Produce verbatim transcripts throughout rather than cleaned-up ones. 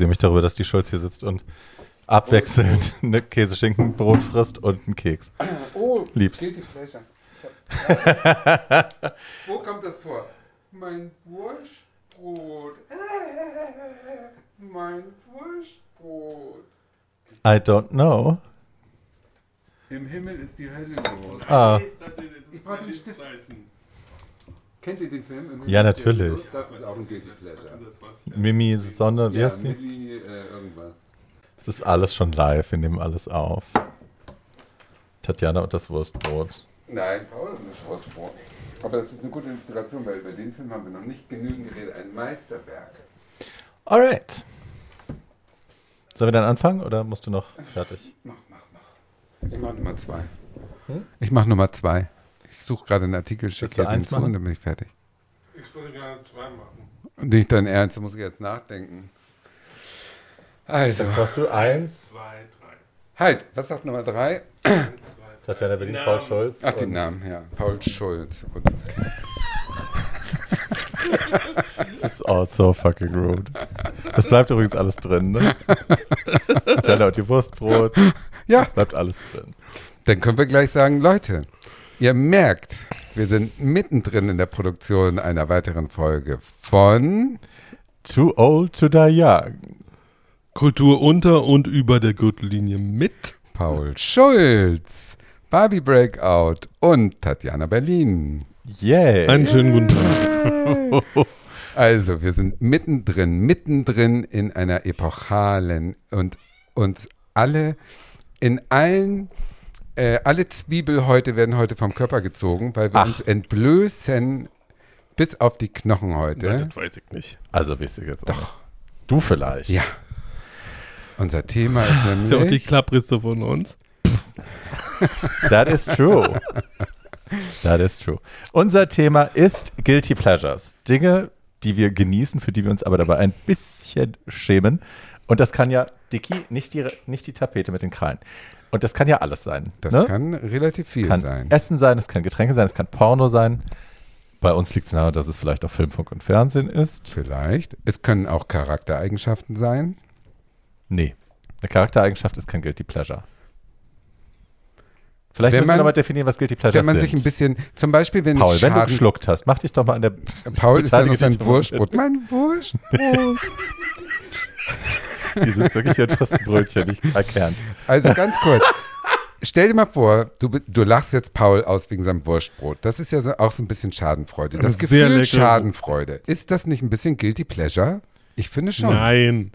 amüsiere mich darüber, dass die Schulz hier sitzt und abwechselnd oh, eine Käseschinkenbrot frisst und einen Keks. Oh, liebst. Geht die Fläche. Wo kommt das vor? Mein Wurstbrot. Mein Wurstbrot. I don't know. Im Himmel ist die Hölle groß. Ah. Ich wollte den Stift reißen. Kennt ihr den Film? Im ja, natürlich. Das ist auch ein Guilty Pleasure. Mimi Sonne, wie heißt ja, Mimi, äh, irgendwas. Es ist alles schon live, wir nehmen alles auf. Tatjana und das Wurstbrot. Nein, Paul und das Wurstbrot. Aber das ist eine gute Inspiration, weil über den Film haben wir noch nicht genügend geredet. Ein Meisterwerk. Alright. Sollen wir dann anfangen oder musst du noch fertig? Mach, mach, mach. Ich mach Nummer zwei. Hm? Ich mach Nummer zwei. Ich suche gerade einen Artikel, schicke den zu und dann bin ich fertig. Ich würde gerne zwei machen. Nicht dein Ernst, da muss ich jetzt nachdenken. Also. Dann machst du eins, zwei, drei. Halt, was sagt Nummer drei? eins, zwei, drei. Tatjana Berlin, Paul Schulz. Ach, den Namen, ja. Paul Schulz. Gut. This is all so fucking rude. Das bleibt übrigens alles drin, ne? Tatjana und ihr Wurstbrot. Ja. Das bleibt alles drin. Dann können wir gleich sagen, Leute, ihr merkt, wir sind mittendrin in der Produktion einer weiteren Folge von Too Old to Die Young. Kultur unter und über der Gürtellinie mit Paul Schulz, Barbie Breakout und Tatjana Berlin. Yay! Yeah. Einen schönen guten Tag. Yeah. Also, wir sind mittendrin, mittendrin in einer epochalen und uns alle in allen Äh, alle Zwiebelhäute werden heute vom Körper gezogen, weil wir Ach. uns entblößen bis auf die Knochenhäute. Nein, das weiß ich nicht. Also wisst ihr jetzt doch. Auch. Du vielleicht. Ja. Unser Thema ist nämlich... Ist ja auch die Klapprisse von uns. That is true. That is true. Unser Thema ist Guilty Pleasures. Dinge, die wir genießen, für die wir uns aber dabei ein bisschen schämen. Und das kann ja, Dicky, nicht die, nicht die Tapete mit den Krallen. Und das kann ja alles sein. Das ne? kann relativ viel kann sein. Es kann Essen sein, es kann Getränke sein, es kann Porno sein. Bei uns liegt es nahe, dass es vielleicht auch Film, Funk und Fernsehen ist. Vielleicht. Es können auch Charaktereigenschaften sein. Nee. Eine Charaktereigenschaft ist kein Guilty Pleasure. Vielleicht wenn müssen man, wir nochmal definieren, was Guilty Pleasures sind. Wenn man sind. sich ein bisschen, zum Beispiel, wenn Paul, Schaden, wenn du geschluckt hast, mach dich doch mal an der... Paul ist dann auf sein Wurstbrot. Mein Wurstbrot. Die sind wirklich ein Brötchen, ich erkannt. Also ganz kurz, stell dir mal vor, du, du lachst jetzt Paul aus wegen seinem Wurstbrot. Das ist ja so, auch so ein bisschen Schadenfreude. Das Gefühl Schadenfreude. Ist das nicht ein bisschen Guilty Pleasure? Ich finde schon. Nein.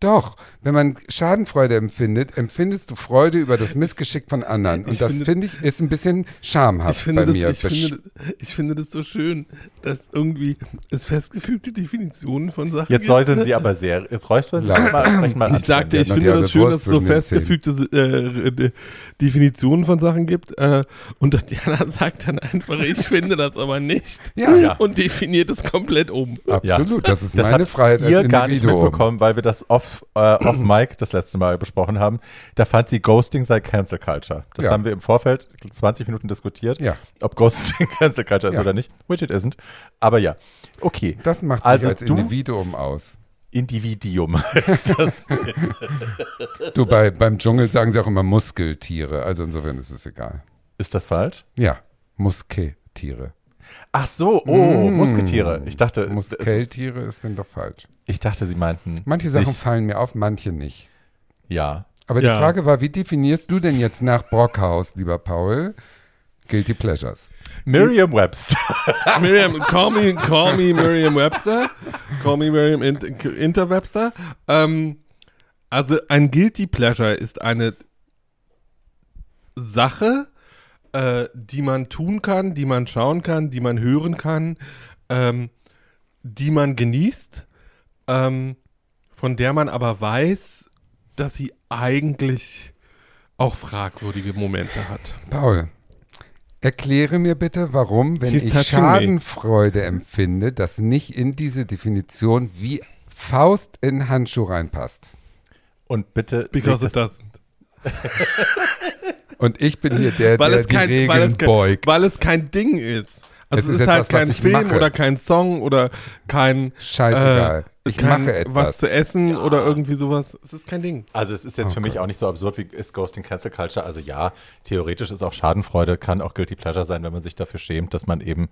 Doch, wenn man Schadenfreude empfindet, empfindest du Freude über das Missgeschick von anderen. Und ich das, finde find ich, ist ein bisschen schamhaft bei das, mir. Ich finde, ich finde das so schön, dass irgendwie es festgefügte Definitionen von Sachen Jetzt säuseln sie aber sehr. Jetzt räuspern sie mal. Ich mal sagte, ich finde das schön, dass es so festgefügte äh, Definitionen von Sachen gibt. Äh, und Tatjana sagt dann einfach, ich finde das aber nicht. Ja, ja. Und definiert es komplett um. Absolut, das ist das meine Freiheit als Individuum. Das habt ihr gar nicht mitbekommen, weil wir das oft Äh, off Mike das letzte Mal besprochen haben, da fand sie, Ghosting sei Cancel Culture. Das ja. haben wir im Vorfeld zwanzig Minuten diskutiert, ja. ob Ghosting Cancel Culture ja. ist oder nicht, which it isn't. Aber ja, okay. Das macht also mich als du, Individuum aus. Individuum heißt das mit. Du, bei, beim Dschungel sagen sie auch immer Muskeltiere, also insofern ist es egal. Ist das falsch? Ja, Musketiere. Ach so, oh, mm. Musketiere. Ich dachte, Muskeltiere ist, ist denn doch falsch. Ich dachte, sie meinten. Manche Sachen sich, fallen mir auf, manche nicht. Ja. Aber die ja. Frage war, wie definierst du denn jetzt nach Brockhaus, lieber Paul, Guilty Pleasures? Merriam Webster. Merriam, call me, call me Merriam Webster. Call me Merriam Inter Webster. Ähm, also ein Guilty Pleasure ist eine Sache, die man tun kann, die man schauen kann, die man hören kann, ähm, die man genießt, ähm, von der man aber weiß, dass sie eigentlich auch fragwürdige Momente hat. Paul, erkläre mir bitte, warum, wenn ich Schadenfreude empfinde, das nicht in diese Definition wie Faust in Handschuh reinpasst. Und bitte... Because it doesn't. Und ich bin hier der, weil der es die kein, Regeln weil es beugt. Kein, weil es kein Ding ist. Also es ist, ist etwas, halt kein Film mache. Oder kein Song oder kein... Scheißegal. Äh, ich kein mache etwas. Was zu essen ja. oder irgendwie sowas. Es ist kein Ding. Also es ist jetzt oh für Gott. mich auch nicht so absurd wie ist Ghosting Cancel Culture. Also ja, theoretisch ist auch Schadenfreude, kann auch Guilty Pleasure sein, wenn man sich dafür schämt, dass man eben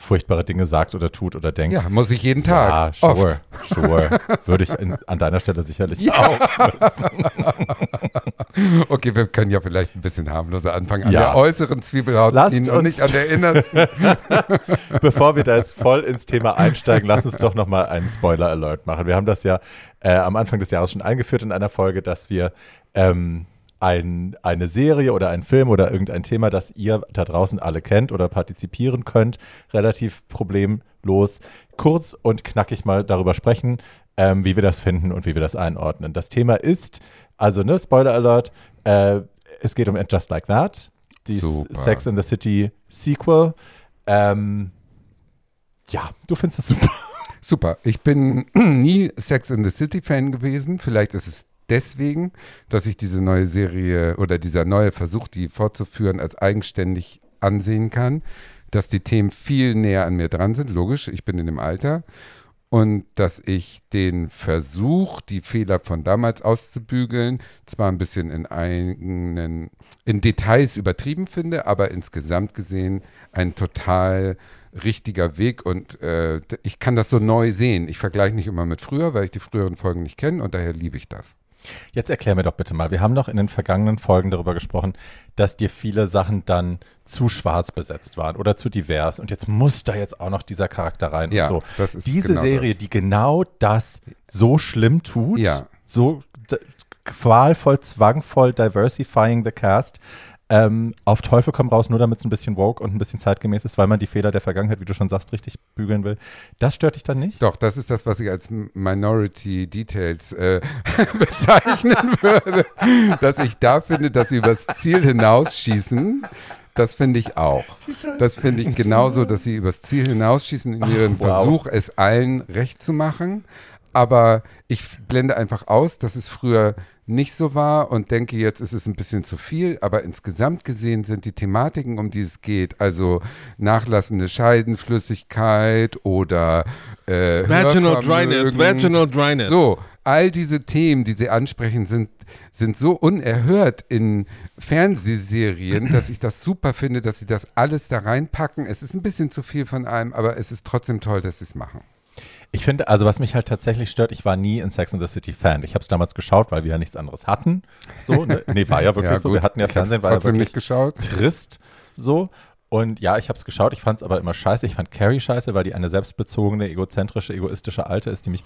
furchtbare Dinge sagt oder tut oder denkt. Ja, muss ich jeden Tag. Ja, sure, oft. sure. Würde ich in, an deiner Stelle sicherlich ja. auch. Okay, wir können ja vielleicht ein bisschen harmloser anfangen. An ja. der äußeren Zwiebelhaut lasst ziehen und nicht an der innersten. Bevor wir da jetzt voll ins Thema einsteigen, lass uns doch nochmal einen Spoiler-Alert machen. Wir haben das ja äh, am Anfang des Jahres schon eingeführt in einer Folge, dass wir ähm, Ein, eine Serie oder ein Film oder irgendein Thema, das ihr da draußen alle kennt oder partizipieren könnt, relativ problemlos kurz und knackig mal darüber sprechen, ähm, wie wir das finden und wie wir das einordnen. Das Thema ist, also ne, Spoiler Alert, äh, es geht um Just Like That, die super. Sex and the City Sequel. Ähm, ja, du findest es super. Super, ich bin nie Sex and the City Fan gewesen, vielleicht ist es deswegen, dass ich diese neue Serie oder dieser neue Versuch, die fortzuführen, als eigenständig ansehen kann, dass die Themen viel näher an mir dran sind, logisch, ich bin in dem Alter, und dass ich den Versuch, die Fehler von damals auszubügeln, zwar ein bisschen in eigenen, in Details übertrieben finde, aber insgesamt gesehen ein total richtiger Weg, und äh, ich kann das so neu sehen. Ich vergleiche nicht immer mit früher, weil ich die früheren Folgen nicht kenne, und daher liebe ich das. Jetzt erklär mir doch bitte mal, wir haben doch in den vergangenen Folgen darüber gesprochen, dass dir viele Sachen dann zu schwarz besetzt waren oder zu divers, und jetzt muss da jetzt auch noch dieser Charakter rein ja, und so. Das ist diese genau Serie, das. die genau das so schlimm tut, ja. so d- qualvoll, zwangvoll, diversifying the cast, ähm, auf Teufel komm raus, nur damit es ein bisschen woke und ein bisschen zeitgemäß ist, weil man die Fehler der Vergangenheit, wie du schon sagst, richtig bügeln will. Das stört dich dann nicht? Doch, das ist das, was ich als Minority Details äh, bezeichnen würde. Dass ich da finde, dass sie übers Ziel hinausschießen, das finde ich auch. Das finde ich genauso, dass sie übers Ziel hinausschießen in ihrem oh, wow. Versuch, es allen recht zu machen. Aber ich blende einfach aus, dass es früher nicht so war, und denke, jetzt ist es ein bisschen zu viel, aber insgesamt gesehen sind die Thematiken, um die es geht, also nachlassende Scheidenflüssigkeit oder äh, Vaginal Dryness, Vaginal Dryness. So, all diese Themen, die sie ansprechen, sind, sind so unerhört in Fernsehserien, dass ich das super finde, dass sie das alles da reinpacken. Es ist ein bisschen zu viel von allem, aber es ist trotzdem toll, dass sie es machen. Ich finde, also was mich halt tatsächlich stört, ich war nie in Sex and the City Fan. Ich habe es damals geschaut, weil wir ja nichts anderes hatten. So, ne? Nee, war ja wirklich ja, so. Wir hatten ja ich Fernsehen, war ja wirklich nicht geschaut. Trist so. Und ja, ich habe es geschaut, ich fand es aber immer scheiße. Ich fand Carrie scheiße, weil die eine selbstbezogene, egozentrische, egoistische Alte ist, die mich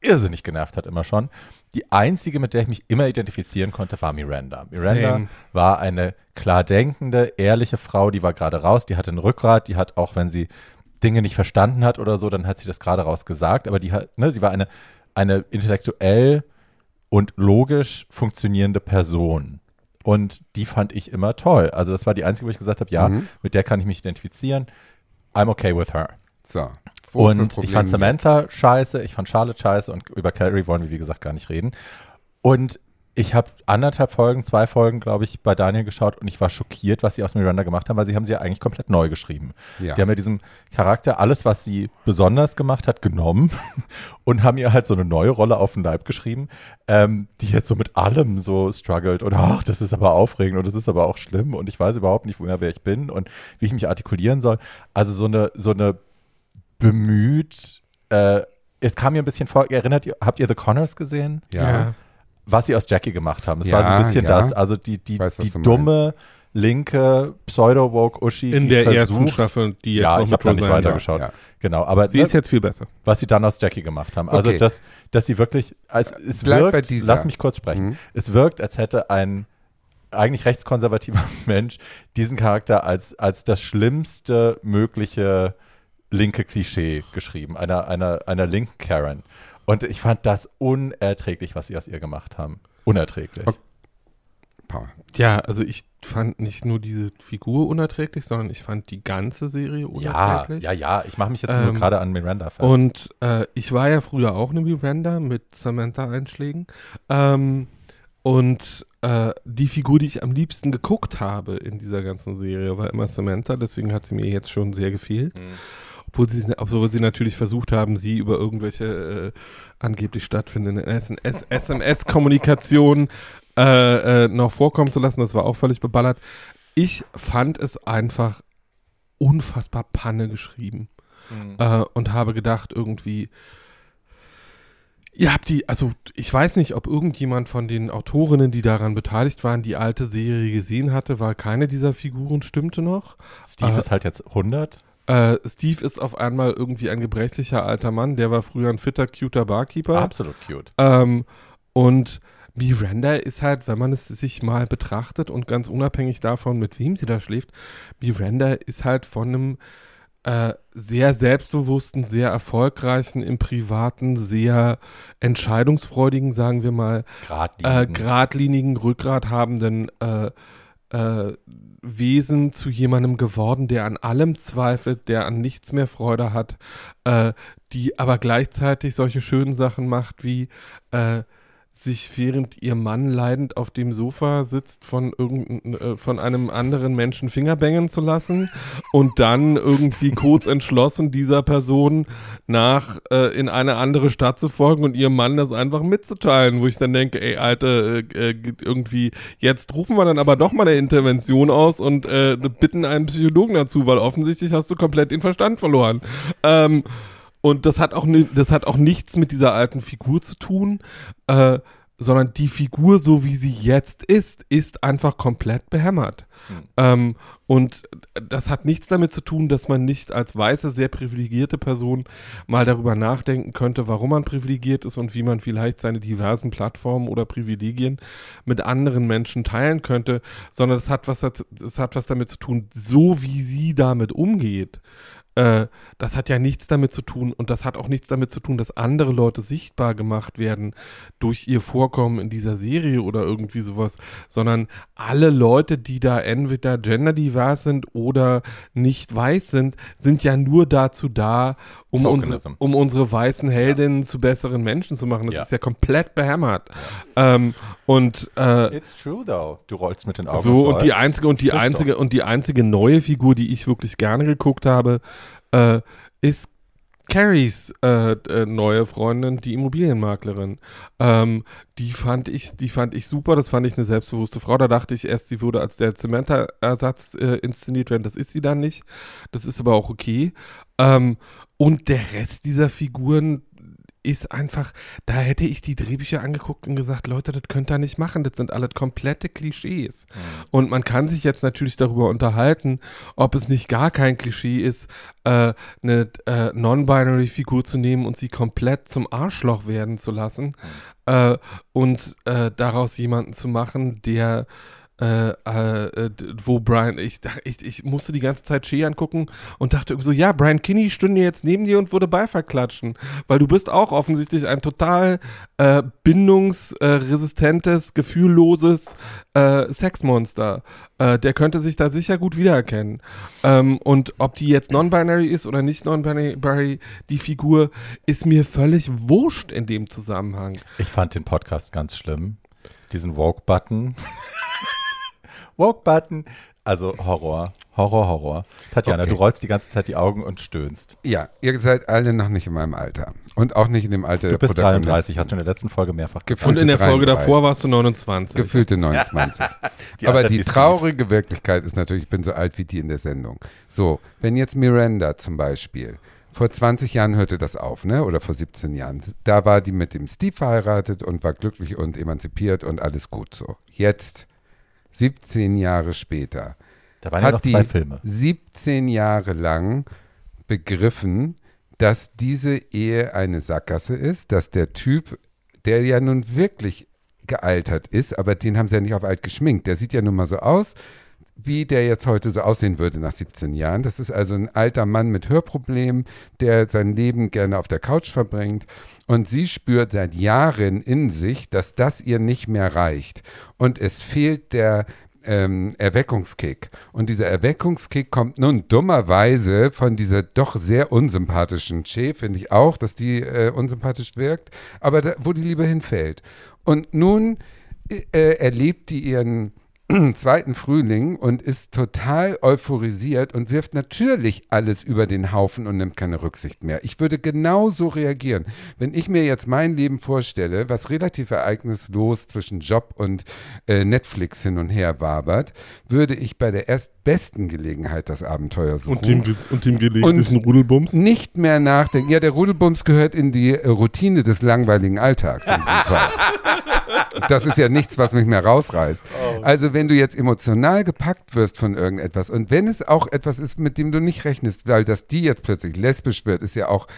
irrsinnig genervt hat immer schon. Die einzige, mit der ich mich immer identifizieren konnte, war Miranda. Miranda Same. war eine klar denkende, ehrliche Frau, die war gerade raus, die hatte ein Rückgrat, die hat auch, wenn sie Dinge nicht verstanden hat oder so, dann hat sie das gerade raus gesagt, aber die hat, ne, sie war eine, eine intellektuell und logisch funktionierende Person, und die fand ich immer toll. Also das war die einzige, wo ich gesagt habe, ja, mhm. mit der kann ich mich identifizieren. I'm okay with her. So. Und ich fand Samantha jetzt? scheiße, ich fand Charlotte scheiße, und über Carrie wollen wir, wie gesagt, gar nicht reden. Und ich habe anderthalb Folgen, zwei Folgen, glaube ich, bei Daniel geschaut, und ich war schockiert, was sie aus Miranda gemacht haben, weil sie haben sie ja eigentlich komplett neu geschrieben. Ja. Die haben ja diesem Charakter alles, was sie besonders gemacht hat, genommen und haben ihr halt so eine neue Rolle auf den Leib geschrieben, ähm, die jetzt so mit allem so struggelt, und ach, das ist aber aufregend und das ist aber auch schlimm und ich weiß überhaupt nicht, woher wer ich bin und wie ich mich artikulieren soll. Also so eine, so eine bemüht, äh, es kam mir ein bisschen vor, erinnert ihr, habt ihr The Conners gesehen? Ja. ja. Was sie aus Jackie gemacht haben. Es ja, war so ein bisschen ja. das, also die, die, weiß, die dumme, meinst. linke, Pseudo-Woke-Uschi. In die der versucht, ersten Staffel, die jetzt ja, noch ich habe da nicht weitergeschaut. Ja, ja. Genau, aber sie das, ist jetzt viel besser. Was sie dann aus Jackie gemacht haben. Also, okay. dass, dass sie wirklich, es, es wirkt, lass mich kurz sprechen, mhm. es wirkt, als hätte ein eigentlich rechtskonservativer Mensch diesen Charakter als, als das schlimmste mögliche linke Klischee geschrieben, einer, einer, einer linken Karen. Und ich fand das unerträglich, was sie aus ihr gemacht haben. Unerträglich. Okay. Paul. Ja, also ich fand nicht nur diese Figur unerträglich, sondern ich fand die ganze Serie unerträglich. Ja, ja, ja. Ich mache mich jetzt ähm, nur gerade an Miranda fest. Und äh, ich war ja früher auch eine Miranda mit Samantha-Einschlägen. Ähm, Und äh, die Figur, die ich am liebsten geguckt habe in dieser ganzen Serie, war immer Samantha. Deswegen hat sie mir jetzt schon sehr gefehlt. Mhm. Obwohl sie, obwohl sie natürlich versucht haben, sie über irgendwelche äh, angeblich stattfindenden S M S-Kommunikation äh, äh, noch vorkommen zu lassen. Das war auch völlig beballert. Ich fand es einfach unfassbar Panne geschrieben. Mhm. Äh, und habe gedacht, irgendwie... Ihr habt die, also ich weiß nicht, ob irgendjemand von den Autorinnen, die daran beteiligt waren, die alte Serie gesehen hatte, weil keine dieser Figuren stimmte noch. Steve äh, ist halt jetzt hundert. Äh, Steve ist auf einmal irgendwie ein gebrechlicher alter Mann, der war früher ein fitter, cuter Barkeeper. Absolut cute. Ähm, und Miranda ist halt, wenn man es sich mal betrachtet und ganz unabhängig davon, mit wem sie da schläft, Miranda ist halt von einem Äh, sehr selbstbewussten, sehr erfolgreichen, im Privaten sehr entscheidungsfreudigen, sagen wir mal, geradlinigen, äh, geradlinigen Rückgrat habenden äh, äh, Wesen zu jemandem geworden, der an allem zweifelt, der an nichts mehr Freude hat, äh, die aber gleichzeitig solche schönen Sachen macht wie äh, sich während ihr Mann leidend auf dem Sofa sitzt, von irgendein, äh, von einem anderen Menschen fingerbängen zu lassen und dann irgendwie kurz entschlossen dieser Person nach äh, in eine andere Stadt zu folgen und ihrem Mann das einfach mitzuteilen, wo ich dann denke, ey, Alter, äh, irgendwie, jetzt rufen wir dann aber doch mal eine Intervention aus und äh, bitten einen Psychologen dazu, weil offensichtlich hast du komplett den Verstand verloren. Ähm, Und das hat auch ne, das hat auch nichts mit dieser alten Figur zu tun, äh, sondern die Figur, so wie sie jetzt ist, ist einfach komplett behämmert. Mhm. Ähm, und das hat nichts damit zu tun, dass man nicht als weiße, sehr privilegierte Person mal darüber nachdenken könnte, warum man privilegiert ist und wie man vielleicht seine diversen Plattformen oder Privilegien mit anderen Menschen teilen könnte, sondern das hat was, das hat was damit zu tun, so wie sie damit umgeht. Äh, das hat ja nichts damit zu tun und das hat auch nichts damit zu tun, dass andere Leute sichtbar gemacht werden durch ihr Vorkommen in dieser Serie oder irgendwie sowas, sondern alle Leute, die da entweder genderdivers sind oder nicht weiß sind, sind ja nur dazu da, um, unsere, um unsere weißen Heldinnen ja. zu besseren Menschen zu machen. Das ja. ist ja komplett behämmert. Ja. Ähm, und äh, it's true though. Du rollst mit den Augen. So, und die einzige und die einzige und die einzige neue Figur, die ich wirklich gerne geguckt habe, Äh, ist Carries äh, äh, neue Freundin, die Immobilienmaklerin. Ähm, die fand ich, die fand ich super, das fand ich eine selbstbewusste Frau. Da dachte ich erst, sie würde als der Samantha-Ersatz äh, inszeniert werden. Das ist sie dann nicht. Das ist aber auch okay. Ähm, und der Rest dieser Figuren ist einfach, da hätte ich die Drehbücher angeguckt und gesagt, Leute, das könnt ihr nicht machen, das sind alles komplette Klischees. Mhm. Und man kann sich jetzt natürlich darüber unterhalten, ob es nicht gar kein Klischee ist, äh, eine äh, Non-Binary-Figur zu nehmen und sie komplett zum Arschloch werden zu lassen mhm. äh, und äh, daraus jemanden zu machen, der Äh, äh, wo Brian, ich, ich, ich musste die ganze Zeit Shea angucken und dachte irgendwie so, ja, Brian Kinney stünde jetzt neben dir und würde Beifall klatschen, weil du bist auch offensichtlich ein total äh, bindungsresistentes, äh, gefühlloses äh, Sexmonster. Äh, der könnte sich da sicher gut wiedererkennen. Ähm, und ob die jetzt non-binary ist oder nicht non-binary, die Figur ist mir völlig wurscht in dem Zusammenhang. Ich fand den Podcast ganz schlimm. Diesen Woke-Button. Woke-Button. Also Horror, Horror, Horror. Tatjana, okay. Du rollst die ganze Zeit die Augen und stöhnst. Ja, ihr seid alle noch nicht in meinem Alter. Und auch nicht in dem Alter der Protagonisten. Du bist dreiunddreißig, hast du in der letzten Folge mehrfach gesagt. Und in der Folge davor warst du neunundzwanzig. Gefühlte neunundzwanzig. die Aber die traurige Wirklichkeit ist natürlich, ich bin so alt wie die in der Sendung. So, wenn jetzt Miranda zum Beispiel, vor zwanzig Jahren hörte das auf, ne? Oder vor siebzehn Jahren. Da war die mit dem Steve verheiratet und war glücklich und emanzipiert und alles gut so. Jetzt siebzehn Jahre später. Da waren ja noch zwei Filme. siebzehn Jahre lang begriffen, dass diese Ehe eine Sackgasse ist, dass der Typ, der ja nun wirklich gealtert ist, aber den haben sie ja nicht auf alt geschminkt. Der sieht ja nun mal so aus, wie der jetzt heute so aussehen würde nach siebzehn Jahren. Das ist also ein alter Mann mit Hörproblemen, der sein Leben gerne auf der Couch verbringt. Und sie spürt seit Jahren in sich, dass das ihr nicht mehr reicht. Und es fehlt der ähm, Erweckungskick. Und dieser Erweckungskick kommt nun dummerweise von dieser doch sehr unsympathischen Che, finde ich auch, dass die äh, unsympathisch wirkt, aber da, wo die Liebe hinfällt. Und nun äh, erlebt die ihren zweiten Frühling und ist total euphorisiert und wirft natürlich alles über den Haufen und nimmt keine Rücksicht mehr. Ich würde genauso reagieren. Wenn ich mir jetzt mein Leben vorstelle, was relativ ereignislos zwischen Job und äh, Netflix hin und her wabert, würde ich bei der erstbesten Gelegenheit das Abenteuer suchen. Und dem, und dem gelegentlichen Rudelbums? Nicht mehr nachdenken. Ja, der Rudelbums gehört in die äh, Routine des langweiligen Alltags. In das ist ja nichts, was mich mehr rausreißt. Oh. Also wenn du jetzt emotional gepackt wirst von irgendetwas und wenn es auch etwas ist, mit dem du nicht rechnest, weil dass die jetzt plötzlich lesbisch wird, ist ja auch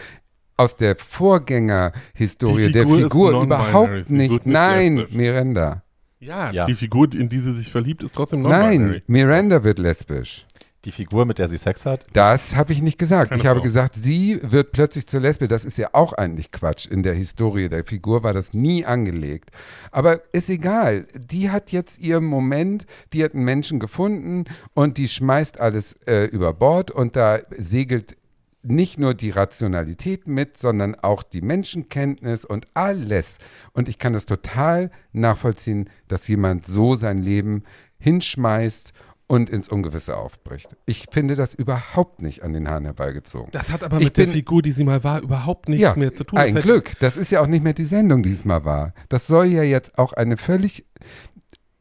aus der Vorgängerhistorie der Figur überhaupt nicht. nicht. Nein, lesbisch. Miranda. Ja, ja, die Figur, in die sie sich verliebt, ist trotzdem non-binary. Nein, Miranda wird lesbisch. Die Figur, mit der sie Sex hat? Das habe ich nicht gesagt. Keine ich Frau. habe gesagt, sie wird plötzlich zur Lesbe. Das ist ja auch eigentlich Quatsch. In der Historie der Figur war das nie angelegt. Aber ist egal. Die hat jetzt ihren Moment, die hat einen Menschen gefunden und die schmeißt alles äh, über Bord und da segelt nicht nur die Rationalität mit, sondern auch die Menschenkenntnis und alles. Und ich kann das total nachvollziehen, dass jemand so sein Leben hinschmeißt und ins Ungewisse aufbricht. Ich finde das überhaupt nicht an den Haaren herbeigezogen. Das hat aber ich mit bin, der Figur, die sie mal war, überhaupt nichts ja, mehr zu tun. Ein das heißt, Glück. Das ist ja auch nicht mehr die Sendung, die es mal war. Das soll ja jetzt auch eine völlig...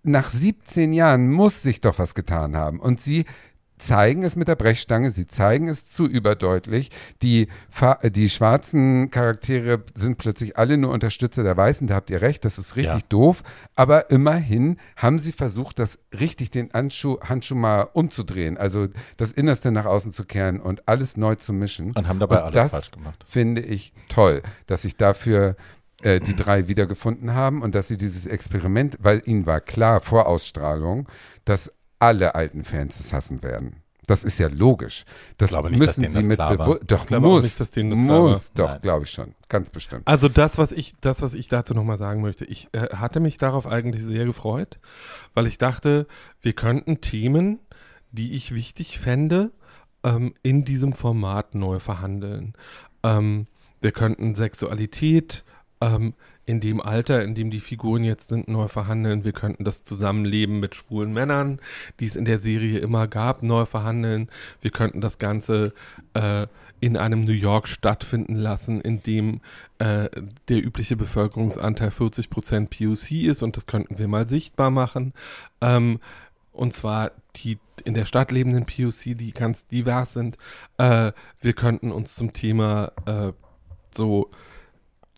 Nach siebzehn Jahren muss sich doch was getan haben. Und sie zeigen es mit der Brechstange, sie zeigen es zu überdeutlich. Die, Fa- die schwarzen Charaktere sind plötzlich alle nur Unterstützer der Weißen, da habt ihr recht, das ist richtig ja. doof. Aber immerhin haben sie versucht, das richtig den Handschuh, Handschuh mal umzudrehen, also das Innerste nach außen zu kehren und alles neu zu mischen. Und haben dabei und alles das falsch gemacht. Das finde ich toll, dass sich dafür äh, die drei wiedergefunden haben und dass sie dieses Experiment, weil ihnen war klar, vor Ausstrahlung, dass alle alten Fans das hassen werden. Das ist ja logisch. Das ich glaube nicht, müssen dass denen sie das mit bewusst. Doch, ich glaube muss, auch nicht, dass denen das muss. Doch, glaube ich schon. Ganz bestimmt. Also, das, was ich, das, was ich dazu nochmal sagen möchte, ich äh, hatte mich darauf eigentlich sehr gefreut, weil ich dachte, wir könnten Themen, die ich wichtig fände, ähm, in diesem Format neu verhandeln. Ähm, wir könnten Sexualität, ähm, in dem Alter, in dem die Figuren jetzt sind, neu verhandeln. Wir könnten das Zusammenleben mit schwulen Männern, die es in der Serie immer gab, neu verhandeln. Wir könnten das Ganze äh, in einem New York stattfinden lassen, in dem äh, der übliche Bevölkerungsanteil vierzig Prozent P O C ist und das könnten wir mal sichtbar machen. Ähm, und zwar die in der Stadt lebenden P O C, die ganz divers sind. Äh, wir könnten uns zum Thema äh, so...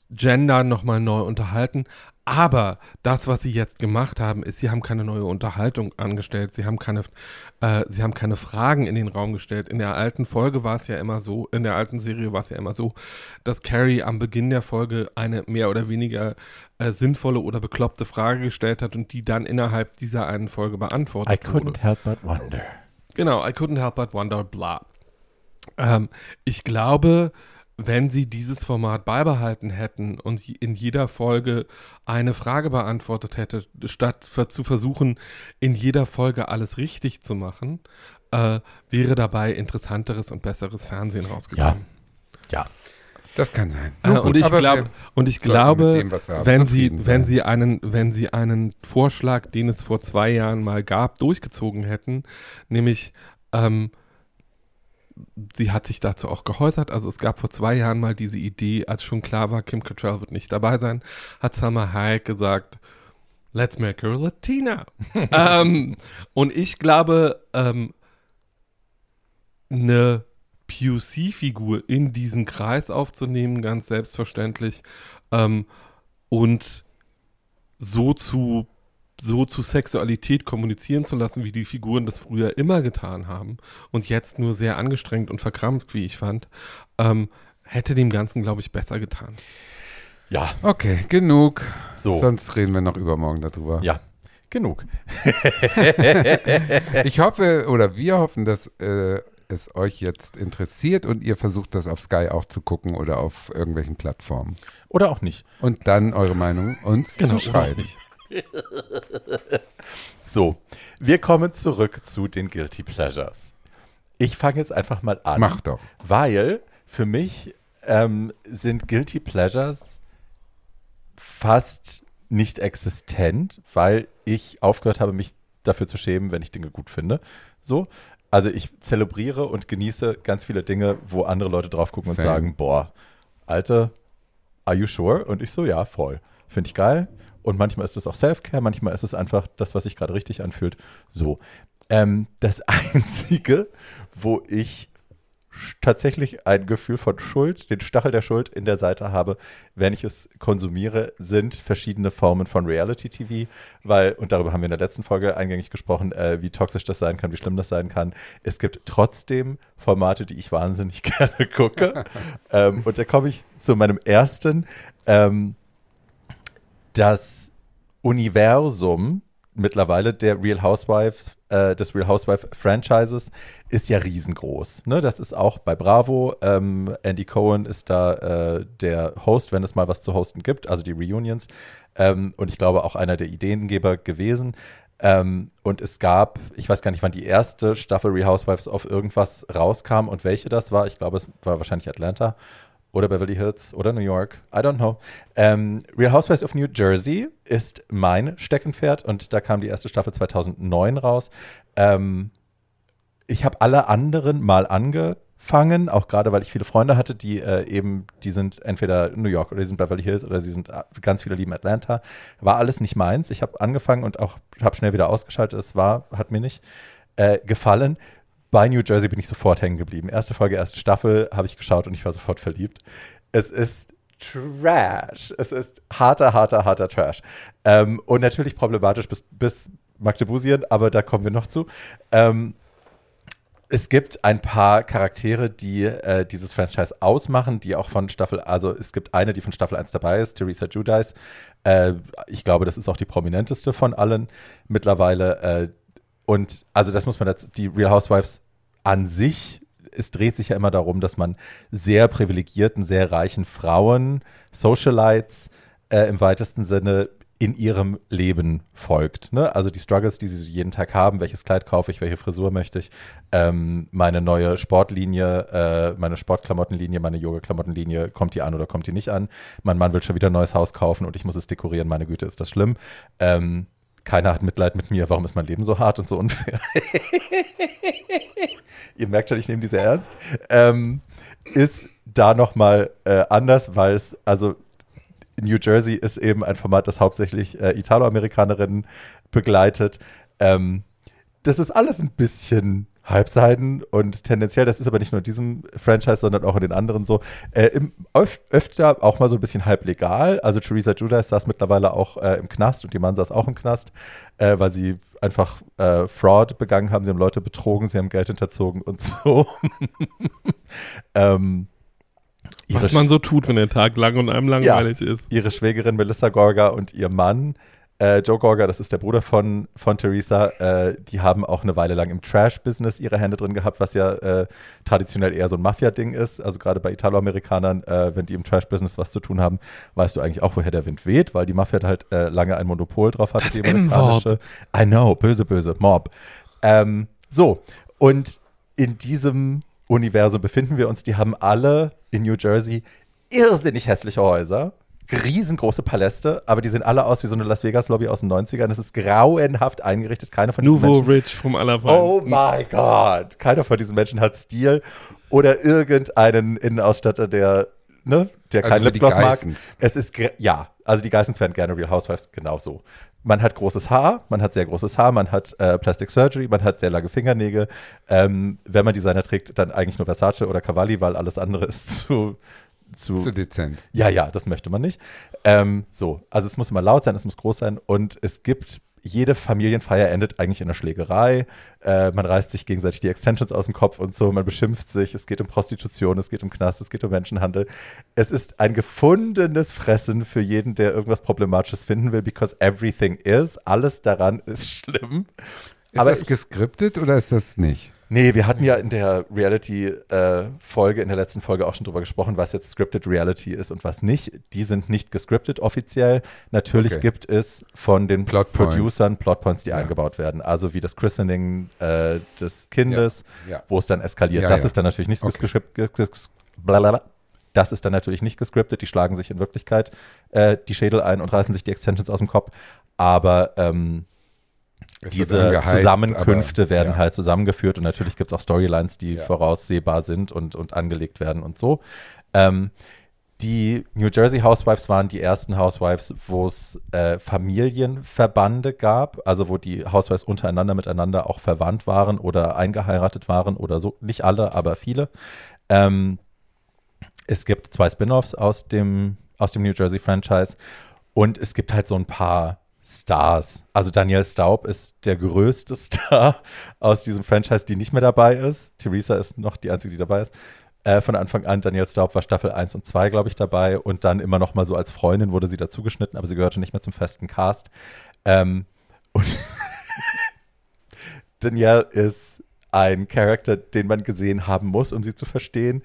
Gender nochmal neu unterhalten, aber das, was sie jetzt gemacht haben, ist, sie haben keine neue Unterhaltung angestellt, sie haben keine, äh, sie haben keine Fragen in den Raum gestellt. In der alten Folge war es ja immer so, in der alten Serie war es ja immer so, dass Carrie am Beginn der Folge eine mehr oder weniger äh, sinnvolle oder bekloppte Frage gestellt hat und die dann innerhalb dieser einen Folge beantwortet I couldn't wurde. help but wonder. Genau, I couldn't help but wonder, bla. Ähm, ich glaube... Wenn sie dieses Format beibehalten hätten und in jeder Folge eine Frage beantwortet hätte, statt zu versuchen, in jeder Folge alles richtig zu machen, äh, wäre dabei interessanteres und besseres Fernsehen rausgekommen. Ja, ja. Das kann sein. Äh, und, ich glaub, und ich glaube, dem, haben, wenn, sie, wenn, sie einen, wenn sie einen Vorschlag, den es vor zwei Jahren mal gab, durchgezogen hätten, nämlich... Ähm, sie hat sich dazu auch geäußert, also es gab vor zwei Jahren mal diese Idee, als schon klar war, Kim Cattrall wird nicht dabei sein, hat Salma Hayek gesagt, let's make her Latina. ähm, und ich glaube, ähm, eine P O C-Figur in diesen Kreis aufzunehmen, ganz selbstverständlich, ähm, und so zu so zu Sexualität kommunizieren zu lassen, wie die Figuren das früher immer getan haben und jetzt nur sehr angestrengt und verkrampft, wie ich fand, ähm, hätte dem Ganzen, glaube ich, besser getan. Ja. Okay, genug. So. Sonst reden wir noch übermorgen darüber. Ja, genug. Ich hoffe, oder wir hoffen, dass äh, es euch jetzt interessiert und ihr versucht, das auf Sky auch zu gucken oder auf irgendwelchen Plattformen. Oder auch nicht. Und dann eure Meinung uns genau, zu schreiben. So, wir kommen zurück zu den Guilty Pleasures. Ich fange jetzt einfach mal an. Mach doch. Weil für mich ähm, sind Guilty Pleasures fast nicht existent, weil ich aufgehört habe, mich dafür zu schämen, wenn ich Dinge gut finde. So. Also ich zelebriere und genieße ganz viele Dinge, wo andere Leute drauf gucken und Same. sagen, boah, Alter, are you sure? Und ich so, ja, voll. Finde ich geil. Und manchmal ist das auch Self-Care, manchmal ist es einfach das, was sich gerade richtig anfühlt. So. Ähm, das Einzige, wo ich tatsächlich ein Gefühl von Schuld, den Stachel der Schuld in der Seite habe, wenn ich es konsumiere, sind verschiedene Formen von Reality-T V, weil, und darüber haben wir in der letzten Folge eingängig gesprochen, äh, wie toxisch das sein kann, wie schlimm das sein kann. Es gibt trotzdem Formate, die ich wahnsinnig gerne gucke. ähm, und da komme ich zu meinem ersten, ähm, das Universum mittlerweile der Real Housewives, äh, des Real Housewife Franchises ist ja riesengroß. Ne? Das ist auch bei Bravo. Ähm, Andy Cohen ist da äh, der Host, wenn es mal was zu hosten gibt, also die Reunions. Ähm, und ich glaube auch einer der Ideengeber gewesen. Ähm, und es gab, ich weiß gar nicht, wann die erste Staffel Real Housewives auf irgendwas rauskam und welche das war. Ich glaube, es war wahrscheinlich Atlanta oder Beverly Hills oder New York, I don't know. Ähm, Real Housewives of New Jersey ist mein Steckenpferd und da kam die erste Staffel zweitausendneun raus. Ähm, ich habe alle anderen mal angefangen, auch gerade, weil ich viele Freunde hatte, die äh, eben, die sind entweder New York oder die sind Beverly Hills oder sie sind, ganz viele lieben Atlanta. War alles nicht meins. Ich habe angefangen und auch habe schnell wieder ausgeschaltet. Es war, hat mir nicht äh, gefallen. Bei New Jersey bin ich sofort hängen geblieben. Erste Folge, erste Staffel habe ich geschaut und ich war sofort verliebt. Es ist Trash. Es ist harter, harter, harter Trash. Ähm, und natürlich problematisch bis, bis Magdebusien, aber da kommen wir noch zu. Ähm, es gibt ein paar Charaktere, die äh, dieses Franchise ausmachen, die auch von Staffel, also es gibt eine, die von Staffel eins dabei ist, Teresa Giudice. Äh, ich glaube, das ist auch die prominenteste von allen mittlerweile. Äh, und also das muss man dazu, die Real Housewives an sich, es dreht sich ja immer darum, dass man sehr privilegierten, sehr reichen Frauen, Socialites äh, im weitesten Sinne in ihrem Leben folgt. Ne? Also die Struggles, die sie jeden Tag haben, welches Kleid kaufe ich, welche Frisur möchte ich, ähm, meine neue Sportlinie, äh, meine Sportklamottenlinie, meine Yoga-Klamottenlinie, kommt die an oder kommt die nicht an? Mein Mann will schon wieder ein neues Haus kaufen und ich muss es dekorieren, meine Güte, ist das schlimm. Ähm, Keiner hat Mitleid mit mir, warum ist mein Leben so hart und so unfair? Ihr merkt schon, ich nehme die sehr ernst. Ähm, ist da nochmal äh, anders, weil es, also New Jersey ist eben ein Format, das hauptsächlich äh, Italoamerikanerinnen begleitet. Ähm, das ist alles ein bisschen halbseiden und tendenziell, das ist aber nicht nur in diesem Franchise, sondern auch in den anderen so, äh, im, öf, öfter auch mal so ein bisschen halblegal. Also Teresa Giudice saß mittlerweile auch äh, im Knast und ihr Mann saß auch im Knast, äh, weil sie einfach äh, Fraud begangen haben, sie haben Leute betrogen, sie haben Geld hinterzogen und so. ähm, Was man so tut, wenn der Tag lang und einem langweilig ja, ist. Ihre Schwägerin Melissa Gorga und ihr Mann Äh, Joe Gorga, das ist der Bruder von, von Teresa, äh, die haben auch eine Weile lang im Trash-Business ihre Hände drin gehabt, was ja äh, traditionell eher so ein Mafia-Ding ist. Also gerade bei Italoamerikanern, äh, wenn die im Trash-Business was zu tun haben, weißt du eigentlich auch, woher der Wind weht, weil die Mafia halt äh, lange ein Monopol drauf hatte. Das die amerikanische. I know, böse, böse, Mob. Ähm, so, und in diesem Universum befinden wir uns. Die haben alle in New Jersey irrsinnig hässliche Häuser. Riesengroße Paläste, aber die sehen alle aus wie so eine Las Vegas-Lobby aus den neunzigern. Das ist grauenhaft eingerichtet. Keiner von diesen Nouveau Menschen... Rich vom Allerfeinsten. Oh my God. Keiner von diesen Menschen hat Stil oder irgendeinen Innenausstatter, der, ne, der also keinen Lipgloss mag. Es ist, ja, also die Geissens werden gerne Real Housewives, genau so. Man hat großes Haar, man hat sehr großes Haar, man hat äh, Plastic Surgery, man hat sehr lange Fingernägel. Ähm, wenn man Designer trägt, dann eigentlich nur Versace oder Cavalli, weil alles andere ist zu... Zu, zu dezent. Ja, ja, das möchte man nicht. Ähm, so, also es muss immer laut sein, es muss groß sein und es gibt, jede Familienfeier endet eigentlich in einer Schlägerei. Äh, man reißt sich gegenseitig die Extensions aus dem Kopf und so, man beschimpft sich, es geht um Prostitution, es geht um Knast, es geht um Menschenhandel. Es ist ein gefundenes Fressen für jeden, der irgendwas Problematisches finden will, because everything is, alles daran ist schlimm. Ist Aber das ich, geskriptet oder ist das nicht? Nee, wir hatten ja in der Reality-Folge, äh, in der letzten Folge auch schon drüber gesprochen, was jetzt Scripted Reality ist und was nicht. Die sind nicht gescriptet offiziell. Natürlich okay. gibt es von den Plot Producern Plotpoints, die ja. eingebaut werden. Also wie das Christening äh, des Kindes, ja. Ja. wo es dann eskaliert. Ja, das ja. ist dann natürlich nicht okay. gescriptet. Ges- Das ist dann natürlich nicht gescriptet, die schlagen sich in Wirklichkeit äh, die Schädel ein und reißen sich die Extensions aus dem Kopf. Aber ähm, diese geheizt, Zusammenkünfte aber, werden ja. halt zusammengeführt und natürlich gibt es auch Storylines, die ja. voraussehbar sind und, und angelegt werden und so. Ähm, die New Jersey Housewives waren die ersten Housewives, wo es äh, Familienverbande gab, also wo die Housewives untereinander miteinander auch verwandt waren oder eingeheiratet waren oder so. Nicht alle, aber viele. Ähm, es gibt zwei Spin-Offs aus dem, aus dem New Jersey Franchise und es gibt halt so ein paar Stars. Also Danielle Staub ist der größte Star aus diesem Franchise, die nicht mehr dabei ist. Teresa ist noch die einzige, die dabei ist. Äh, von Anfang an, Danielle Staub war Staffel eins und zwei, glaube ich, dabei. Und dann immer noch mal so als Freundin wurde sie dazugeschnitten, aber sie gehörte nicht mehr zum festen Cast. Ähm, und Danielle ist ein Charakter, den man gesehen haben muss, um sie zu verstehen.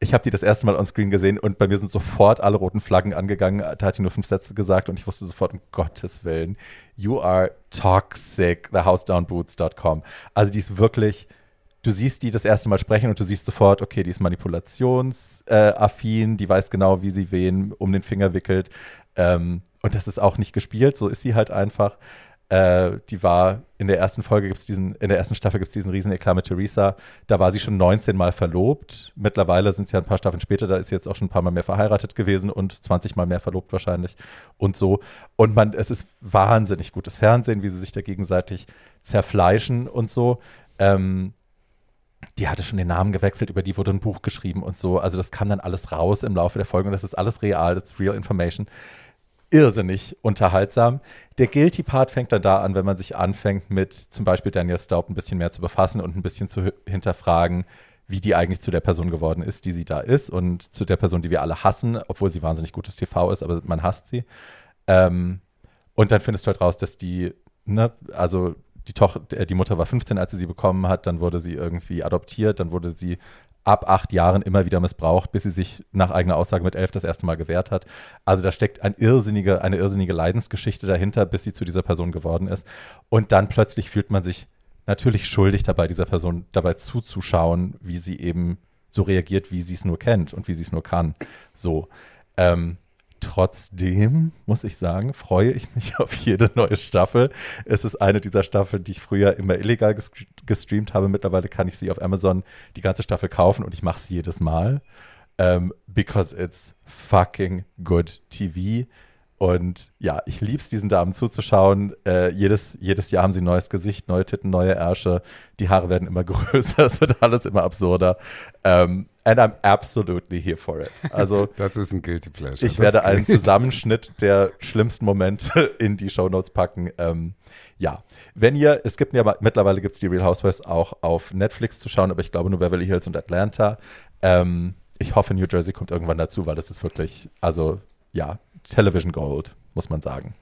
Ich habe die das erste Mal on Screen gesehen und bei mir sind sofort alle roten Flaggen angegangen. Da hat sie nur fünf Sätze gesagt und ich wusste sofort, um Gottes Willen, you are toxic, the house down boots dot com. Also die ist wirklich, du siehst die das erste Mal sprechen und du siehst sofort, okay, die ist manipulationsaffin, die weiß genau, wie sie wen um den Finger wickelt. Ähm, und das ist auch nicht gespielt, so ist sie halt einfach. Äh, die war, in der ersten Folge gibt's diesen, in der ersten Staffel gibt es diesen riesen Eklat mit Teresa, da war sie schon neunzehn Mal verlobt, mittlerweile sind es ja ein paar Staffeln später, da ist sie jetzt auch schon ein paar Mal mehr verheiratet gewesen und zwanzig Mal mehr verlobt wahrscheinlich und so. Und man, es ist wahnsinnig gutes Fernsehen, wie sie sich da gegenseitig zerfleischen und so. Ähm, die hatte schon den Namen gewechselt, über die wurde ein Buch geschrieben und so, also das kam dann alles raus im Laufe der Folge und das ist alles real, das ist real information. Irrsinnig unterhaltsam. Der Guilty-Part fängt dann da an, wenn man sich anfängt, mit zum Beispiel Danielle Staub ein bisschen mehr zu befassen und ein bisschen zu hinterfragen, wie die eigentlich zu der Person geworden ist, die sie da ist und zu der Person, die wir alle hassen, obwohl sie wahnsinnig gutes T V ist, aber man hasst sie. Ähm, und dann findest du halt raus, dass die, ne, also die, Tochter, die Mutter war fünfzehn, als sie sie bekommen hat, dann wurde sie irgendwie adoptiert, dann wurde sie ab acht Jahren immer wieder missbraucht, bis sie sich nach eigener Aussage mit elf das erste Mal gewehrt hat. Also da steckt ein irrsinnige, eine irrsinnige Leidensgeschichte dahinter, bis sie zu dieser Person geworden ist. Und dann plötzlich fühlt man sich natürlich schuldig dabei, dieser Person dabei zuzuschauen, wie sie eben so reagiert, wie sie es nur kennt und wie sie es nur kann. So. Ähm, trotzdem, muss ich sagen, freue ich mich auf jede neue Staffel. Es ist eine dieser Staffeln, die ich früher immer illegal gestreamt habe. Mittlerweile kann ich sie auf Amazon die ganze Staffel kaufen und ich mache sie jedes Mal. Um, because it's fucking good T V. Und ja, ich liebe es, diesen Damen zuzuschauen. Äh, jedes, jedes Jahr haben sie ein neues Gesicht, neue Titten, neue Ärsche. Die Haare werden immer größer, es wird alles immer absurder. Ähm, and I'm absolutely here for it. Also, das ist ein guilty pleasure. Ich das werde einen Zusammenschnitt der schlimmsten Momente in die Shownotes packen. Ähm, ja, wenn ihr, es gibt ja mittlerweile gibt es die Real Housewives auch auf Netflix zu schauen, aber ich glaube nur Beverly Hills und Atlanta. Ähm, ich hoffe, New Jersey kommt irgendwann dazu, weil das ist wirklich, also ja, Television Gold, muss man sagen.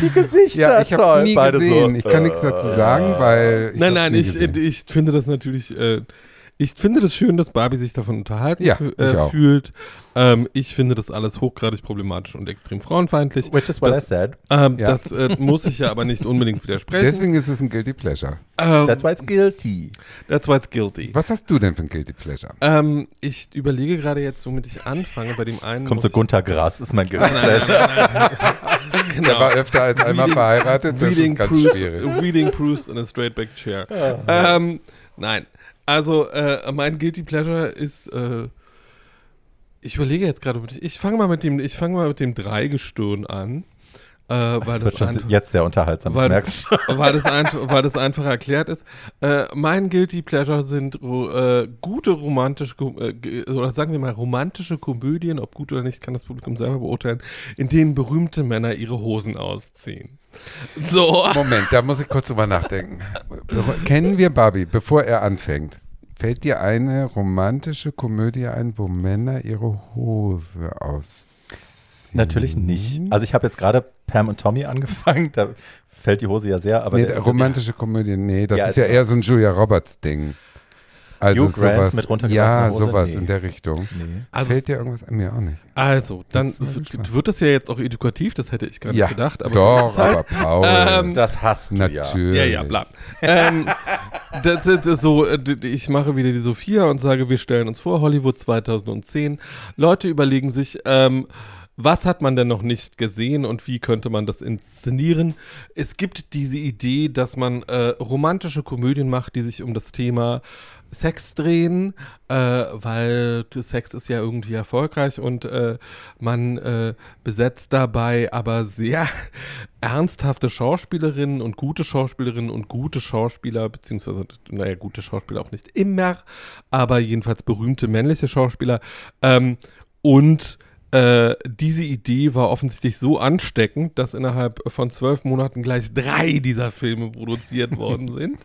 Die Gesichter, ja, ich hab's nie beide gesehen. So, ich kann äh, nichts dazu sagen, weil ich Nein, nein, ich, ich finde das natürlich äh, ich finde das schön, dass Barbie sich davon unterhalten ja, f- äh, fühlt. Ähm, ich finde das alles hochgradig problematisch und extrem frauenfeindlich. Which is what das, I said. Ähm, ja. Das äh, muss ich ja aber nicht unbedingt widersprechen. Deswegen ist es ein guilty pleasure. Ähm, That's why it's guilty. That's why it's guilty. Was hast du denn für ein guilty pleasure? Ähm, ich überlege gerade jetzt, womit ich anfange. Bei dem einen. Jetzt kommt so Gunter Grass, ist mein guilty pleasure. Nein, nein, nein, nein, nein. Genau. Der war öfter als einmal reading, verheiratet. Das reading ist ganz Proust, schwierig. Reading Proust in a straight back chair. Oh. Ähm, nein. Also, äh, mein guilty pleasure ist, äh, ich überlege jetzt gerade, ich fange mal mit dem, ich fange mal mit dem Dreigestirn an. Äh, weil das, das wird schon einfach, jetzt sehr unterhaltsam, weil das, weil, das einfach, weil das einfach erklärt ist. Äh, mein guilty pleasure sind äh, gute romantische, äh, oder sagen wir mal romantische Komödien, ob gut oder nicht, kann das Publikum selber beurteilen, in denen berühmte Männer ihre Hosen ausziehen. So. Moment, da muss ich kurz drüber nachdenken. Kennen wir Barbie, bevor er anfängt? Fällt dir eine romantische Komödie ein, wo Männer ihre Hose ausziehen? Natürlich nicht. Also ich habe jetzt gerade Pam und Tommy angefangen, da fällt die Hose ja sehr. Aber nee, romantische ja. Komödie, nee, das ja, ist ja eher so ein Julia Roberts Ding. Also Hugh Grant sowas, mit runtergelassener Hose? Ja, sowas nee. in der Richtung. Nee. Also fällt dir irgendwas an? Mir auch nicht. Also, dann wird das ja jetzt auch edukativ, das hätte ich gar nicht ja, gedacht. Aber doch, so aber Paul. Ähm, das hast du natürlich. Ja, ja, bla. ähm, das, das so, ich mache wieder die Sophia und sage, wir stellen uns vor, Hollywood zweitausendzehn. Leute überlegen sich, ähm, was hat man denn noch nicht gesehen und wie könnte man das inszenieren? Es gibt diese Idee, dass man äh, romantische Komödien macht, die sich um das Thema Sex drehen, äh, weil Sex ist ja irgendwie erfolgreich und äh, man äh, besetzt dabei aber sehr ernsthafte Schauspielerinnen und gute Schauspielerinnen und gute Schauspieler, beziehungsweise, naja, gute Schauspieler auch nicht immer, aber jedenfalls berühmte männliche Schauspieler ähm, und Äh, diese Idee war offensichtlich so ansteckend, dass innerhalb von zwölf Monaten gleich drei dieser Filme produziert worden sind.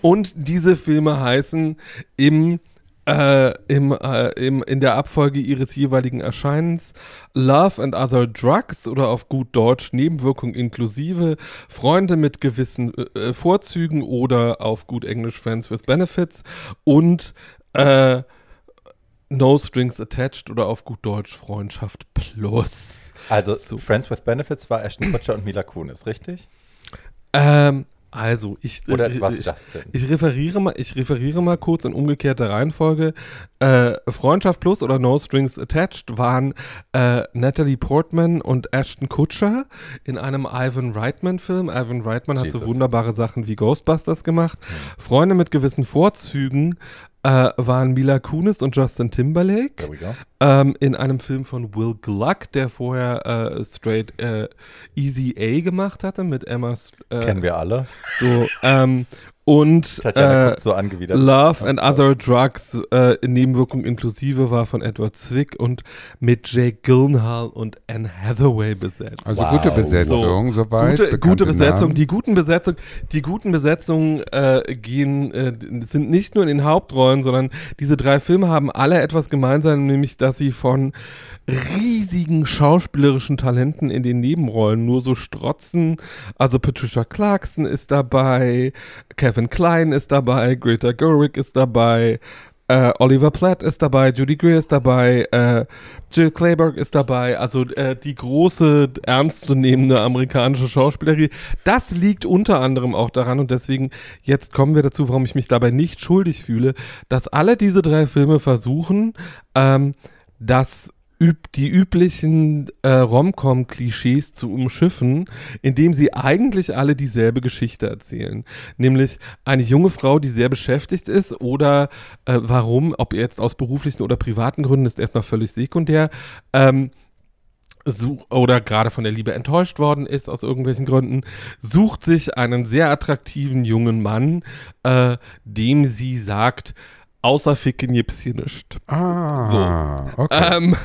Und diese Filme heißen im, äh, im, äh, im, in der Abfolge ihres jeweiligen Erscheinens Love and Other Drugs oder auf gut Deutsch Nebenwirkung inklusive, Freunde mit gewissen äh, Vorzügen oder auf gut Englisch Friends with Benefits und äh, No Strings Attached oder auf gut Deutsch Freundschaft Plus. Also so. Friends with Benefits war Ashton Kutcher und Mila Kunis, richtig? Ähm, also ich... Oder äh, was Justin? Ich referiere mal, ich referiere mal kurz in umgekehrter Reihenfolge. Äh, Freundschaft Plus oder No Strings Attached waren äh, Natalie Portman und Ashton Kutcher in einem Ivan Reitman-Film. Ivan Reitman Jesus. hat so wunderbare Sachen wie Ghostbusters gemacht. Mhm. Freunde mit gewissen Vorzügen Äh, waren Mila Kunis und Justin Timberlake There we go. Ähm, in einem Film von Will Gluck, der vorher äh, Straight äh, Easy A gemacht hatte mit Emma. Äh, Kennen wir alle. So, ähm, und äh, so Love and Other Drugs, äh, in Nebenwirkung inklusive, war von Edward Zwick und mit Jake Gyllenhaal und Anne Hathaway besetzt. Also wow. gute Besetzung, so, soweit. Gute, gute Besetzung, die guten Besetzung, die guten Besetzungen äh, gehen, äh, sind nicht nur in den Hauptrollen, sondern diese drei Filme haben alle etwas gemeinsam, nämlich dass sie von riesigen schauspielerischen Talenten in den Nebenrollen nur so strotzen. Also Patricia Clarkson ist dabei, Kevin Kline ist dabei, Greta Gerwig ist dabei, äh, Oliver Platt ist dabei, Judy Greer ist dabei, äh, Jill Clayburgh ist dabei, also äh, die große, ernstzunehmende amerikanische Schauspielerin. Das liegt unter anderem auch daran und deswegen, jetzt kommen wir dazu, warum ich mich dabei nicht schuldig fühle, dass alle diese drei Filme versuchen, ähm, dass Üb- die üblichen äh, Rom-Com-Klischees zu umschiffen, indem sie eigentlich alle dieselbe Geschichte erzählen. Nämlich eine junge Frau, die sehr beschäftigt ist oder äh, warum, ob jetzt aus beruflichen oder privaten Gründen, ist erstmal völlig sekundär, ähm, Such, oder gerade von der Liebe enttäuscht worden ist aus irgendwelchen Gründen, sucht sich einen sehr attraktiven jungen Mann, äh, dem sie sagt, außer Ficken gibt's hier nichts. Ah, so. Okay. Ähm,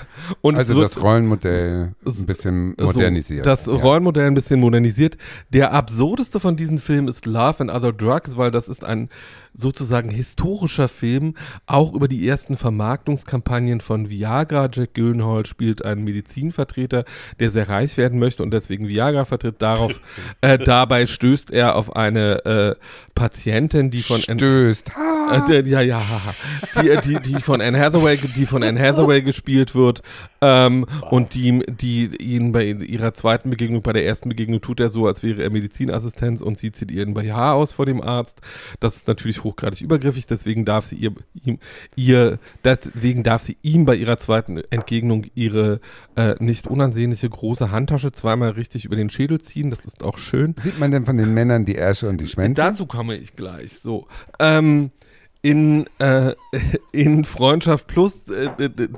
und also das Rollenmodell ein bisschen modernisiert. So, das ja. Rollenmodell ein bisschen modernisiert. Der absurdeste von diesen Filmen ist Love and Other Drugs, weil das ist ein sozusagen historischer Film, auch über die ersten Vermarktungskampagnen von Viagra. Jake Gyllenhaal spielt einen Medizinvertreter, der sehr reich werden möchte und deswegen Viagra vertritt. Darauf, äh, dabei stößt er auf eine äh, Patientin, die von... Stößt. Ent- äh, ja, ja. Die, die, die, von Anne Hathaway, die von Anne Hathaway gespielt wird, ähm, wow. und die, die ihn bei ihrer zweiten Begegnung, bei der ersten Begegnung tut er so, als wäre er Medizinassistenz und sie zieht ihren B H aus vor dem Arzt. Das ist natürlich hochgradig übergriffig, deswegen darf sie ihr, ihm, ihr, deswegen darf sie ihm bei ihrer zweiten Entgegnung ihre äh, nicht unansehnliche große Handtasche zweimal richtig über den Schädel ziehen. Das ist auch schön. Sieht man denn von den Männern die Ärsche und die Schwänze? Dazu komme ich gleich. So, ähm, In, äh, in Freundschaft Plus äh,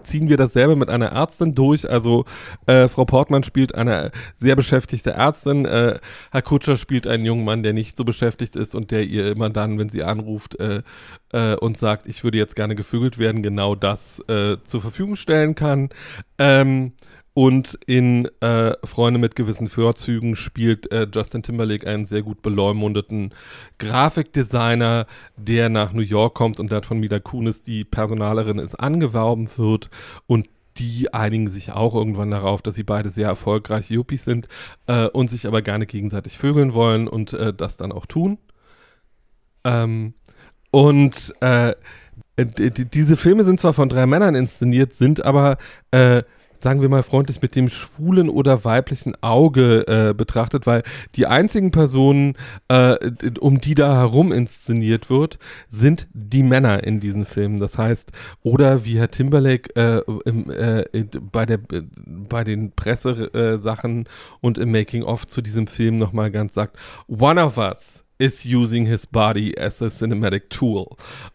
ziehen wir dasselbe mit einer Ärztin durch. Also äh, Frau Portmann spielt eine sehr beschäftigte Ärztin. Äh, Herr Kutscher spielt einen jungen Mann, der nicht so beschäftigt ist und der ihr immer dann, wenn sie anruft äh, äh, und sagt, ich würde jetzt gerne gevögelt werden, genau das äh, zur Verfügung stellen kann. Ähm, Und in äh, Freunde mit gewissen Vorzügen spielt äh, Justin Timberlake einen sehr gut beleumundeten Grafikdesigner, der nach New York kommt und dann von Mila Kunis, die Personalerin ist, angeworben wird. Und die einigen sich auch irgendwann darauf, dass sie beide sehr erfolgreiche Yuppies sind äh, und sich aber gerne gegenseitig vögeln wollen und äh, das dann auch tun. Ähm, und äh, diese Filme sind zwar von drei Männern inszeniert, sind aber, äh, sagen wir mal freundlich, mit dem schwulen oder weiblichen Auge äh, betrachtet, weil die einzigen Personen, äh, um die da herum inszeniert wird, sind die Männer in diesen Filmen. Das heißt, oder wie Herr Timberlake äh, im, äh, bei, der, äh, bei den Pressesachen äh, und im Making-of zu diesem Film nochmal ganz sagt, one of us is using his body as a cinematic tool.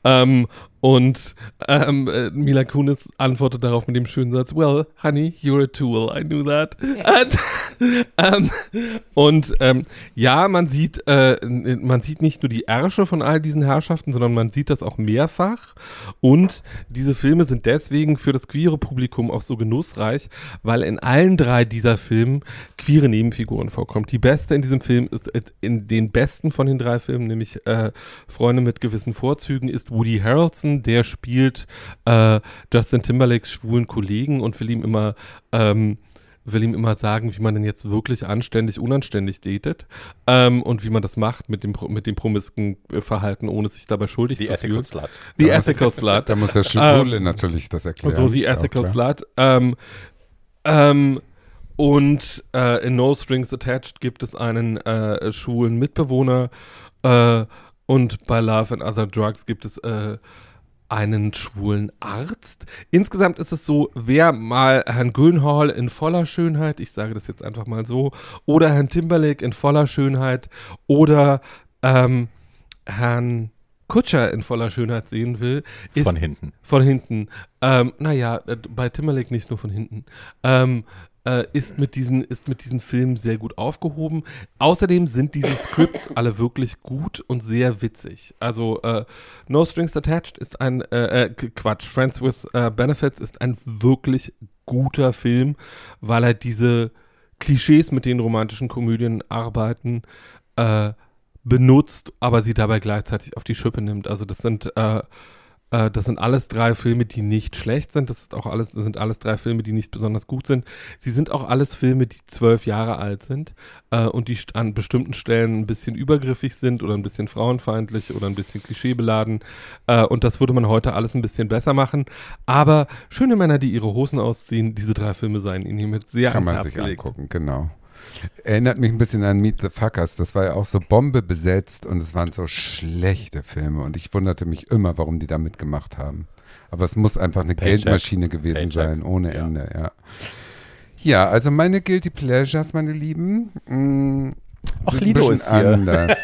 Ähm, und ähm, Mila Kunis antwortet darauf mit dem schönen Satz, well, honey, you're a tool, I knew that. Okay. ähm, und ähm, ja, man sieht, äh, man sieht nicht nur die Ärsche von all diesen Herrschaften, sondern man sieht das auch mehrfach. Und diese Filme sind deswegen für das queere Publikum auch so genussreich, weil in allen drei dieser Filmen queere Nebenfiguren vorkommen. Die beste in diesem Film ist, in den besten von den drei Filmen, nämlich äh, Freunde mit gewissen Vorzügen, ist Woody Harrelson. Der spielt äh, Justin Timberlakes schwulen Kollegen und will ihm immer ähm, will ihm immer sagen, wie man denn jetzt wirklich anständig, unanständig datet ähm, und wie man das macht mit dem mit dem promisken Verhalten, ohne sich dabei schuldig the zu fühlen. Slut. The da Ethical muss, Slut. Da muss der Schwule ähm, natürlich das erklären. So, The Ethical Slut. Ähm, ähm, und äh, in No Strings Attached gibt es einen äh, schwulen Mitbewohner äh, und bei Love and Other Drugs gibt es äh, einen schwulen Arzt. Insgesamt ist es so, wer mal Herrn Gyllenhaal in voller Schönheit, ich sage das jetzt einfach mal so, oder Herrn Timberlake in voller Schönheit oder ähm, Herrn Kutscher in voller Schönheit sehen will, ist von hinten. Von hinten. Ähm, naja, bei Timberlake nicht nur von hinten. Ähm, Äh, ist mit diesen, ist mit diesen Filmen sehr gut aufgehoben. Außerdem sind diese Scripts alle wirklich gut und sehr witzig. Also äh, No Strings Attached ist ein, äh, äh, Quatsch, Friends with äh, Benefits ist ein wirklich guter Film, weil er diese Klischees, mit denen romantischen Komödien arbeiten, äh, benutzt, aber sie dabei gleichzeitig auf die Schippe nimmt. Also das sind äh, Das sind alles drei Filme, die nicht schlecht sind. Das ist auch alles, das sind alles drei Filme, die nicht besonders gut sind. Sie sind auch alles Filme, die zwölf Jahre alt sind äh, und die an bestimmten Stellen ein bisschen übergriffig sind oder ein bisschen frauenfeindlich oder ein bisschen klischeebeladen. Äh, und das würde man heute alles ein bisschen besser machen. Aber schöne Männer, die ihre Hosen ausziehen, diese drei Filme seien ihnen hiermit sehr ans Herz gelegt. Kann man sich angucken, genau. Erinnert mich ein bisschen an Meet the Fuckers, das war ja auch so Bombe besetzt und es waren so schlechte Filme und ich wunderte mich immer, warum die da mitgemacht haben. Aber es muss einfach eine Paycheck. Geldmaschine gewesen Paycheck. sein, ohne ja. Ende, ja. Ja, also meine Guilty Pleasures, meine Lieben, mh, Auch sind Lido ein bisschen ist hier. anders.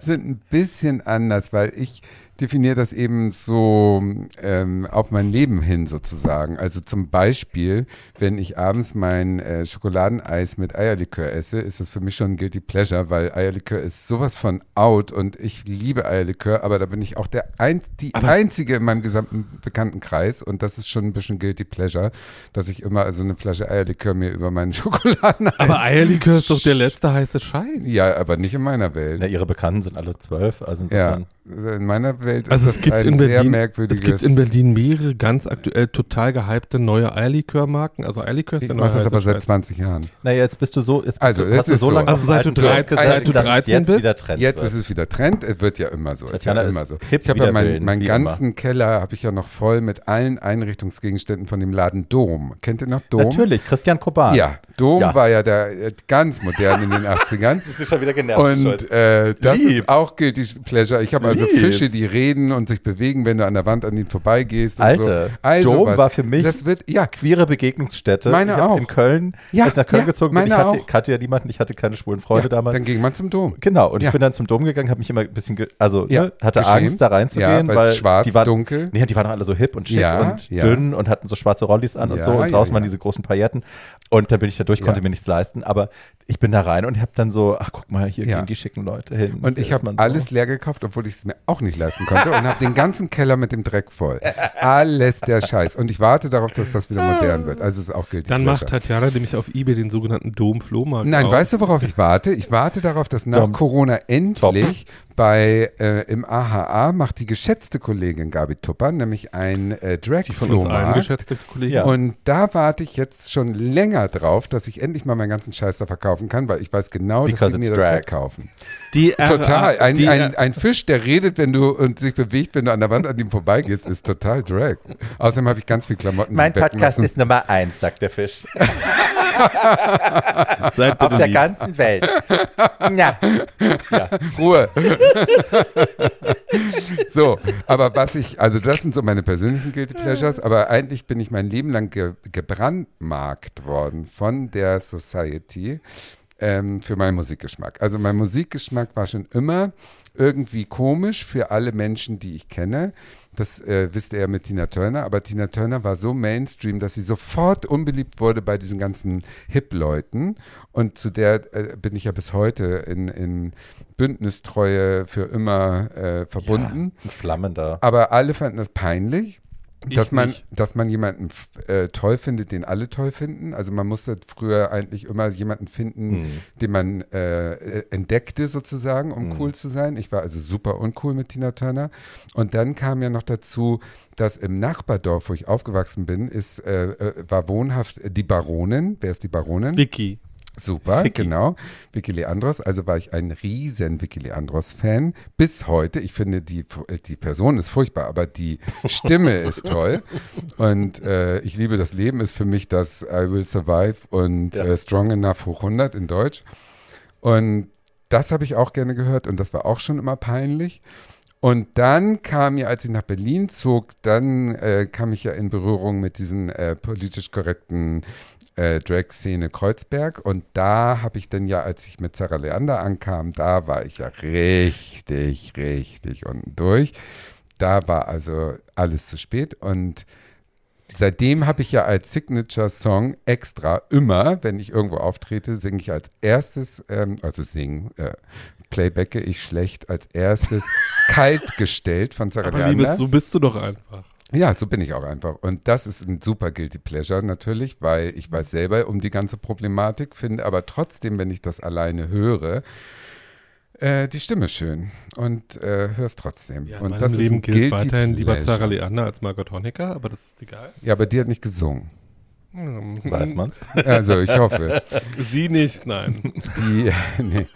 sind ein bisschen anders, weil ich definiere das eben so ähm, auf mein Leben hin sozusagen. Also zum Beispiel, wenn ich abends mein äh, Schokoladeneis mit Eierlikör esse, ist das für mich schon ein Guilty Pleasure, weil Eierlikör ist sowas von out und ich liebe Eierlikör, aber da bin ich auch der ein, die aber Einzige in meinem gesamten Bekanntenkreis und das ist schon ein bisschen Guilty Pleasure, dass ich immer also eine Flasche Eierlikör mir über meinen Schokoladeneis... Aber Eierlikör ist doch der letzte heiße Scheiß. Ja, aber nicht in meiner Welt. Na, ihre Bekannten sind alle zwölf, also insofern... Ja, in meiner Welt also ist es gibt in Berlin, es gibt in Berlin mehrere ganz aktuell total gehypte neue Eierlikör-Marken. Also Eierlikör ist ja noch. Ich mache das aber seit zwanzig Jahren. Naja, jetzt bist du so, jetzt bist also, du, hast du so lange. Also seit du dreizehn, seit du dreizehn bist. Jetzt ist es wieder Trend. Es wird ja immer so. Es wird ja immer so. Ich habe ja meinen mein ganzen immer. Keller habe ich ja noch voll mit allen Einrichtungsgegenständen von dem Laden Dom. Kennt ihr noch Dom? Natürlich, Christian Koban. Ja, Dom ja. war ja der äh, ganz modern in den achtzigern. Das ist schon wieder genervt. Und äh, das ist auch Guilty Pleasure. Ich habe also Fische, die reden und sich bewegen, wenn du an der Wand an ihnen vorbeigehst. Und Alter, so. also Dom was. war für mich das wird, ja. queere Begegnungsstätte. Meine ich auch. In Köln, ja, als ich nach Köln ja, gezogen bin, ich hatte, hatte ja niemanden, ich hatte keine schwulen Freunde ja, damals. Dann ging man zum Dom. Genau, und ja. ich bin dann zum Dom gegangen, habe mich immer ein bisschen, ge- also ja, ne, hatte geschämt. Angst, da reinzugehen, ja, weil schwarz, die waren, dunkel. Nee, die waren alle so hip und schick ja, und ja. dünn und hatten so schwarze Rollis an ja, und so und ja, draußen ja. waren diese großen Pailletten. Und dann bin ich da durch, konnte ja. mir nichts leisten, aber ich bin da rein und habe dann so, ach guck mal, hier ja. gehen die schicken Leute hin. Und ich habe alles leer gekauft, obwohl ich es mir auch nicht leisten konnte und habe den ganzen Keller mit dem Dreck voll. Alles der Scheiß. Und ich warte darauf, dass das wieder modern wird. Also es ist auch Guilty Pleasure. Dann macht Tatjana nämlich auf eBay den sogenannten Dom-Flohmarkt. Nein, auf. Weißt du, worauf ich warte? Ich warte darauf, dass nach Tom. Corona endlich Bei, äh, im A H A macht die geschätzte Kollegin Gabi Tupper nämlich ein äh, Drag-Flohmarkt. Ja. Und da warte ich jetzt schon länger drauf, dass ich endlich mal meinen ganzen Scheiß da verkaufen kann, weil ich weiß genau, Because dass sie mir drag. das verkaufen. Die total. Ein, die ein, ein Fisch, der redet, wenn du und sich bewegt, wenn du an der Wand an ihm vorbeigehst, ist total Drag. Außerdem habe ich ganz viel Klamotten. Mein Podcast ist Nummer eins, sagt der Fisch. Seid auf der lieb. ganzen Welt. Ja. Ja. Ruhe. So, aber was ich, also das sind so meine persönlichen Guilty Pleasures, aber eigentlich bin ich mein Leben lang ge- gebrandmarkt worden von der Society ähm, für meinen Musikgeschmack. Also mein Musikgeschmack war schon immer irgendwie komisch für alle Menschen, die ich kenne. Das äh, wisst ihr ja mit Tina Turner, aber Tina Turner war so Mainstream, dass sie sofort unbeliebt wurde bei diesen ganzen Hip-Leuten, und zu der äh, bin ich ja bis heute in, in Bündnistreue für immer äh, verbunden. Ja, flammender. Aber alle fanden das peinlich. Dass man, dass man jemanden äh, toll findet, den alle toll finden. Also man musste früher eigentlich immer jemanden finden, mhm. den man äh, entdeckte sozusagen, um mhm. cool zu sein. Ich war also super uncool mit Tina Turner. Und dann kam ja noch dazu, dass im Nachbardorf, wo ich aufgewachsen bin, ist, äh, war wohnhaft die Baronin. Wer ist die Baronin? Vicky. Super, Vicky. Genau. Vicky Leandros. Also war ich ein riesen Vicky Leandros-Fan. Bis heute. Ich finde, die, die Person ist furchtbar, aber die Stimme ist toll. Und äh, ich liebe das Leben ist für mich das I Will Survive und ja. äh, Strong Enough hoch hundert in Deutsch. Und das habe ich auch gerne gehört und das war auch schon immer peinlich. Und dann kam ja, als ich nach Berlin zog, dann äh, kam ich ja in Berührung mit diesen äh, politisch korrekten äh, Drag-Szene Kreuzberg. Und da habe ich dann ja, als ich mit Zarah Leander ankam, da war ich ja richtig, richtig unten durch. Da war also alles zu spät. Und seitdem habe ich ja als Signature-Song extra immer, wenn ich irgendwo auftrete, singe ich als erstes, ähm, also singen, äh, playbacke ich schlecht als erstes Kalt gestellt von Zarah Leander. Aber liebes, so bist du doch einfach. Ja, so bin ich auch einfach. Und das ist ein super Guilty Pleasure natürlich, weil ich weiß selber um die ganze Problematik, finde aber trotzdem, wenn ich das alleine höre, äh, die Stimme schön und äh, höre es trotzdem. Ja, in und meinem das Leben gilt Guilty weiterhin lieber Zarah Leander als Margot Honecker, aber das ist egal. Ja, aber die hat nicht gesungen. Weiß man's? Also ich hoffe. Sie nicht, nein. Die, nee.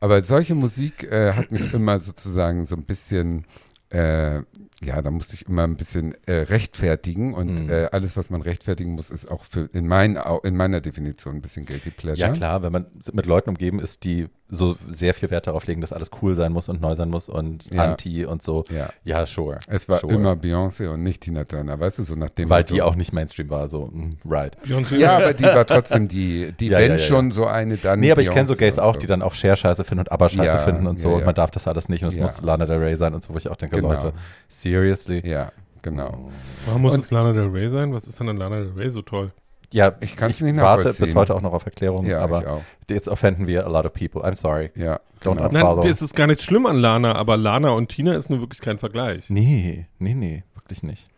Aber solche Musik äh, hat mich immer sozusagen so ein bisschen, äh, ja, da musste ich immer ein bisschen äh, rechtfertigen und mhm. äh, alles, was man rechtfertigen muss, ist auch für in, mein, in meiner Definition ein bisschen Guilty Pleasure. Ja klar, wenn man mit Leuten umgeben ist, die so sehr viel Wert darauf legen, dass alles cool sein muss und neu sein muss und ja. anti und so. Ja. ja, sure. Es war sure. immer Beyoncé und nicht Tina Turner, weißt du, so nachdem. Weil die auch nicht Mainstream war, so, right. Beyoncé. Ja, aber die war trotzdem die, die ja, wenn ja, ja, schon ja. so eine dann. Nee, aber Beyoncé ich kenne so Gays auch, so. die dann auch Cher scheiße finden und Abba scheiße ja, finden und so. Ja, ja. Und man darf das alles nicht und es ja. muss Lana Del Rey sein und so, wo ich auch denke, genau. Leute, seriously? Ja, genau. Warum muss und, es Lana Del Rey sein? Was ist denn an Lana Del Rey so toll? Ja, ich, kann's ich nicht warte bis heute auch noch auf Erklärungen, ja, aber jetzt offenden wir a lot of people. I'm sorry. Ja, Don't genau. unfollow. Nein, es ist gar nicht schlimm an Lana, aber Lana und Tina ist nun wirklich kein Vergleich. Nee, nee, nee, wirklich nicht.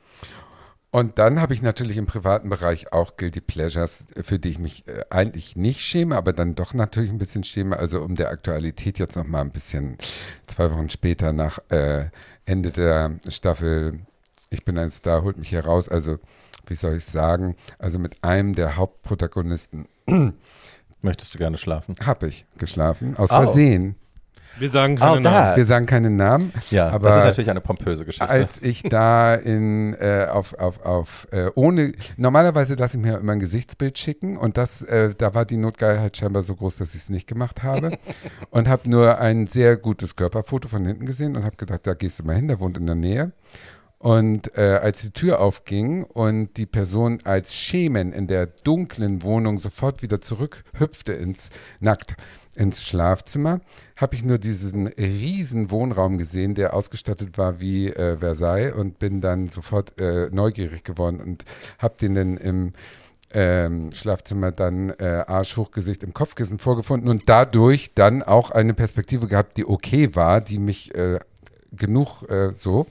Und dann habe ich natürlich im privaten Bereich auch Guilty Pleasures, für die ich mich eigentlich nicht schäme, aber dann doch natürlich ein bisschen schäme. Also um der Aktualität jetzt nochmal ein bisschen, zwei Wochen später nach äh, Ende der Staffel Ich bin ein Star, holt mich hier raus, also wie soll ich sagen, also mit einem der Hauptprotagonisten. Möchtest du gerne schlafen? Habe ich geschlafen, aus oh. Versehen. Wir sagen keine oh, Namen. Wir sagen keine Namen. Ja, aber das ist natürlich eine pompöse Geschichte. Als ich da in, äh, auf, auf, auf, äh, ohne, normalerweise lasse ich mir immer ein Gesichtsbild schicken und das, äh, da war die Notgeilheit scheinbar so groß, dass ich es nicht gemacht habe und habe nur ein sehr gutes Körperfoto von hinten gesehen und habe gedacht, da gehst du mal hin, der wohnt in der Nähe. Und äh, als die Tür aufging und die Person als Schemen in der dunklen Wohnung sofort wieder zurückhüpfte ins nackt ins Schlafzimmer, habe ich nur diesen riesen Wohnraum gesehen, der ausgestattet war wie äh, Versailles, und bin dann sofort äh, neugierig geworden und habe den dann im Ähm, Schlafzimmer dann äh, arschhochgesicht im Kopfkissen vorgefunden und dadurch dann auch eine Perspektive gehabt, die okay war, die mich äh, genug äh, so.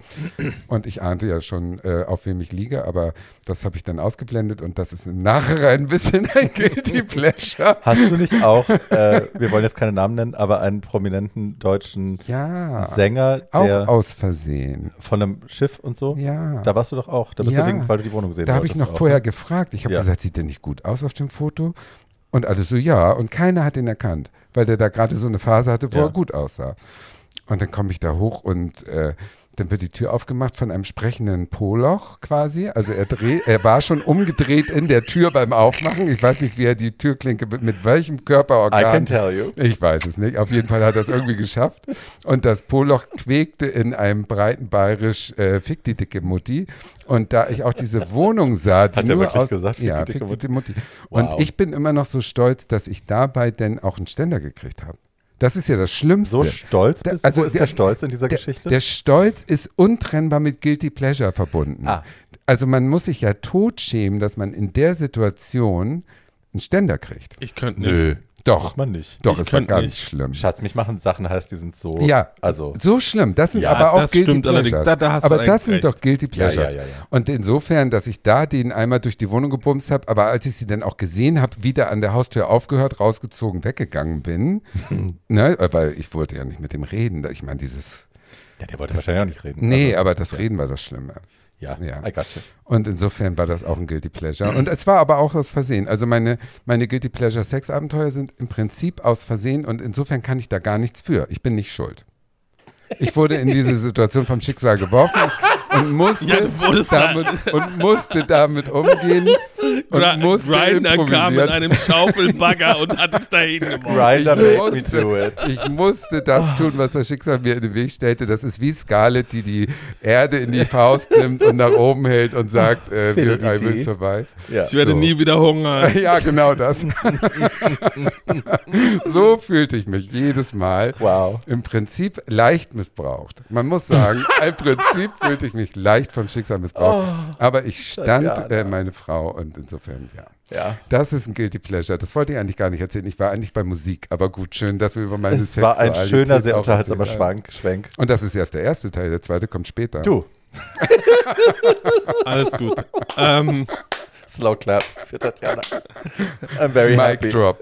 Und ich ahnte ja schon, äh, auf wem ich liege, aber das habe ich dann ausgeblendet und das ist im Nachhinein ein bisschen ein Guilty Pleasure. Hast du nicht auch, äh, wir wollen jetzt keine Namen nennen, aber einen prominenten deutschen ja, Sänger, der auch aus Versehen von einem Schiff und so? Ja. Da warst du doch auch, da bist ja. du wegen, weil du die Wohnung sehen Da habe ich noch vorher auch. gefragt. Ich habe ja. gesagt, sieht der nicht gut aus auf dem Foto? Und alle so, ja, und keiner hat ihn erkannt, weil der da gerade so eine Phase hatte, wo ja. er gut aussah. Und dann komme ich da hoch und äh, dann wird die Tür aufgemacht von einem sprechenden Poloch quasi. Also er, dreh, er war schon umgedreht in der Tür beim Aufmachen. Ich weiß nicht, wie er die Türklinke, mit welchem Körperorgan. I can tell you. Ich weiß es nicht. Auf jeden Fall hat er es irgendwie geschafft. Und das Poloch quäkte in einem breiten bayerisch äh, Fick die dicke Mutti. Und da ich auch diese Wohnung sah, die hat er nur wirklich aus, gesagt, ja, die dicke Mutti. Mutti. Wow. Und ich bin immer noch so stolz, dass ich dabei denn auch einen Ständer gekriegt habe. Das ist ja das Schlimmste. So stolz bist du? Also Wo ist der, der Stolz in dieser der, Geschichte? Der Stolz ist untrennbar mit Guilty Pleasure verbunden. Ah. Also man muss sich ja totschämen, dass man in der Situation einen Ständer kriegt. Ich könnte nicht. Nö. Doch. Muss man nicht. Doch, es war ganz nicht. schlimm. Schatz, mich machen Sachen heißt, die sind so. Ja, also. so schlimm. Das sind ja, aber auch Guilty Pleasures. Da, da hast aber du das sind recht. doch Guilty Pleasures. Ja, ja, ja, ja. Und insofern, dass ich da den einmal durch die Wohnung gebumst habe, aber als ich sie dann auch gesehen habe, wieder an der Haustür aufgehört, rausgezogen, weggegangen bin. Mhm. Ne? Weil ich wollte ja nicht mit dem reden. Ich meine, dieses. Ja, der wollte das, wahrscheinlich auch nicht reden. Nee, also, aber das ja. Reden war das Schlimme. Ja, ja. I got you. Und insofern war das auch ein Guilty Pleasure. Und es war aber auch aus Versehen. Also meine, meine Guilty Pleasure Sexabenteuer sind im Prinzip aus Versehen und insofern kann ich da gar nichts für. Ich bin nicht schuld. Ich wurde in diese Situation vom Schicksal geworfen und musste, ja, damit, und musste damit umgehen. Und Gra- musste Grinder kam mit einem Schaufelbagger und hat es dahin geworfen. Grinder made me do it. Ich musste das tun, was das Schicksal mir in den Weg stellte. Das ist wie Scarlett, die die Erde in die Faust nimmt und nach oben hält und sagt, äh, I will survive. Ja. Ich werde so. nie wieder hungern. Ja, genau das. So fühlte ich mich jedes Mal. Wow. Im Prinzip leicht missbraucht. Man muss sagen, im Prinzip fühlte ich mich leicht vom Schicksal missbraucht. Oh, aber ich stand, äh, meine Frau, und insofern, ja. ja. Das ist ein Guilty Pleasure. Das wollte ich eigentlich gar nicht erzählen. Ich war eigentlich bei Musik, aber gut, schön, dass wir über meine Sexualität. Es war ein schöner, sehr unterhaltsamer Schwank, Schwenk. Und das ist erst der erste Teil, der zweite kommt später. Du. Alles gut. Ähm. Slow clap für Tatjana. I'm very Mic happy. Drop.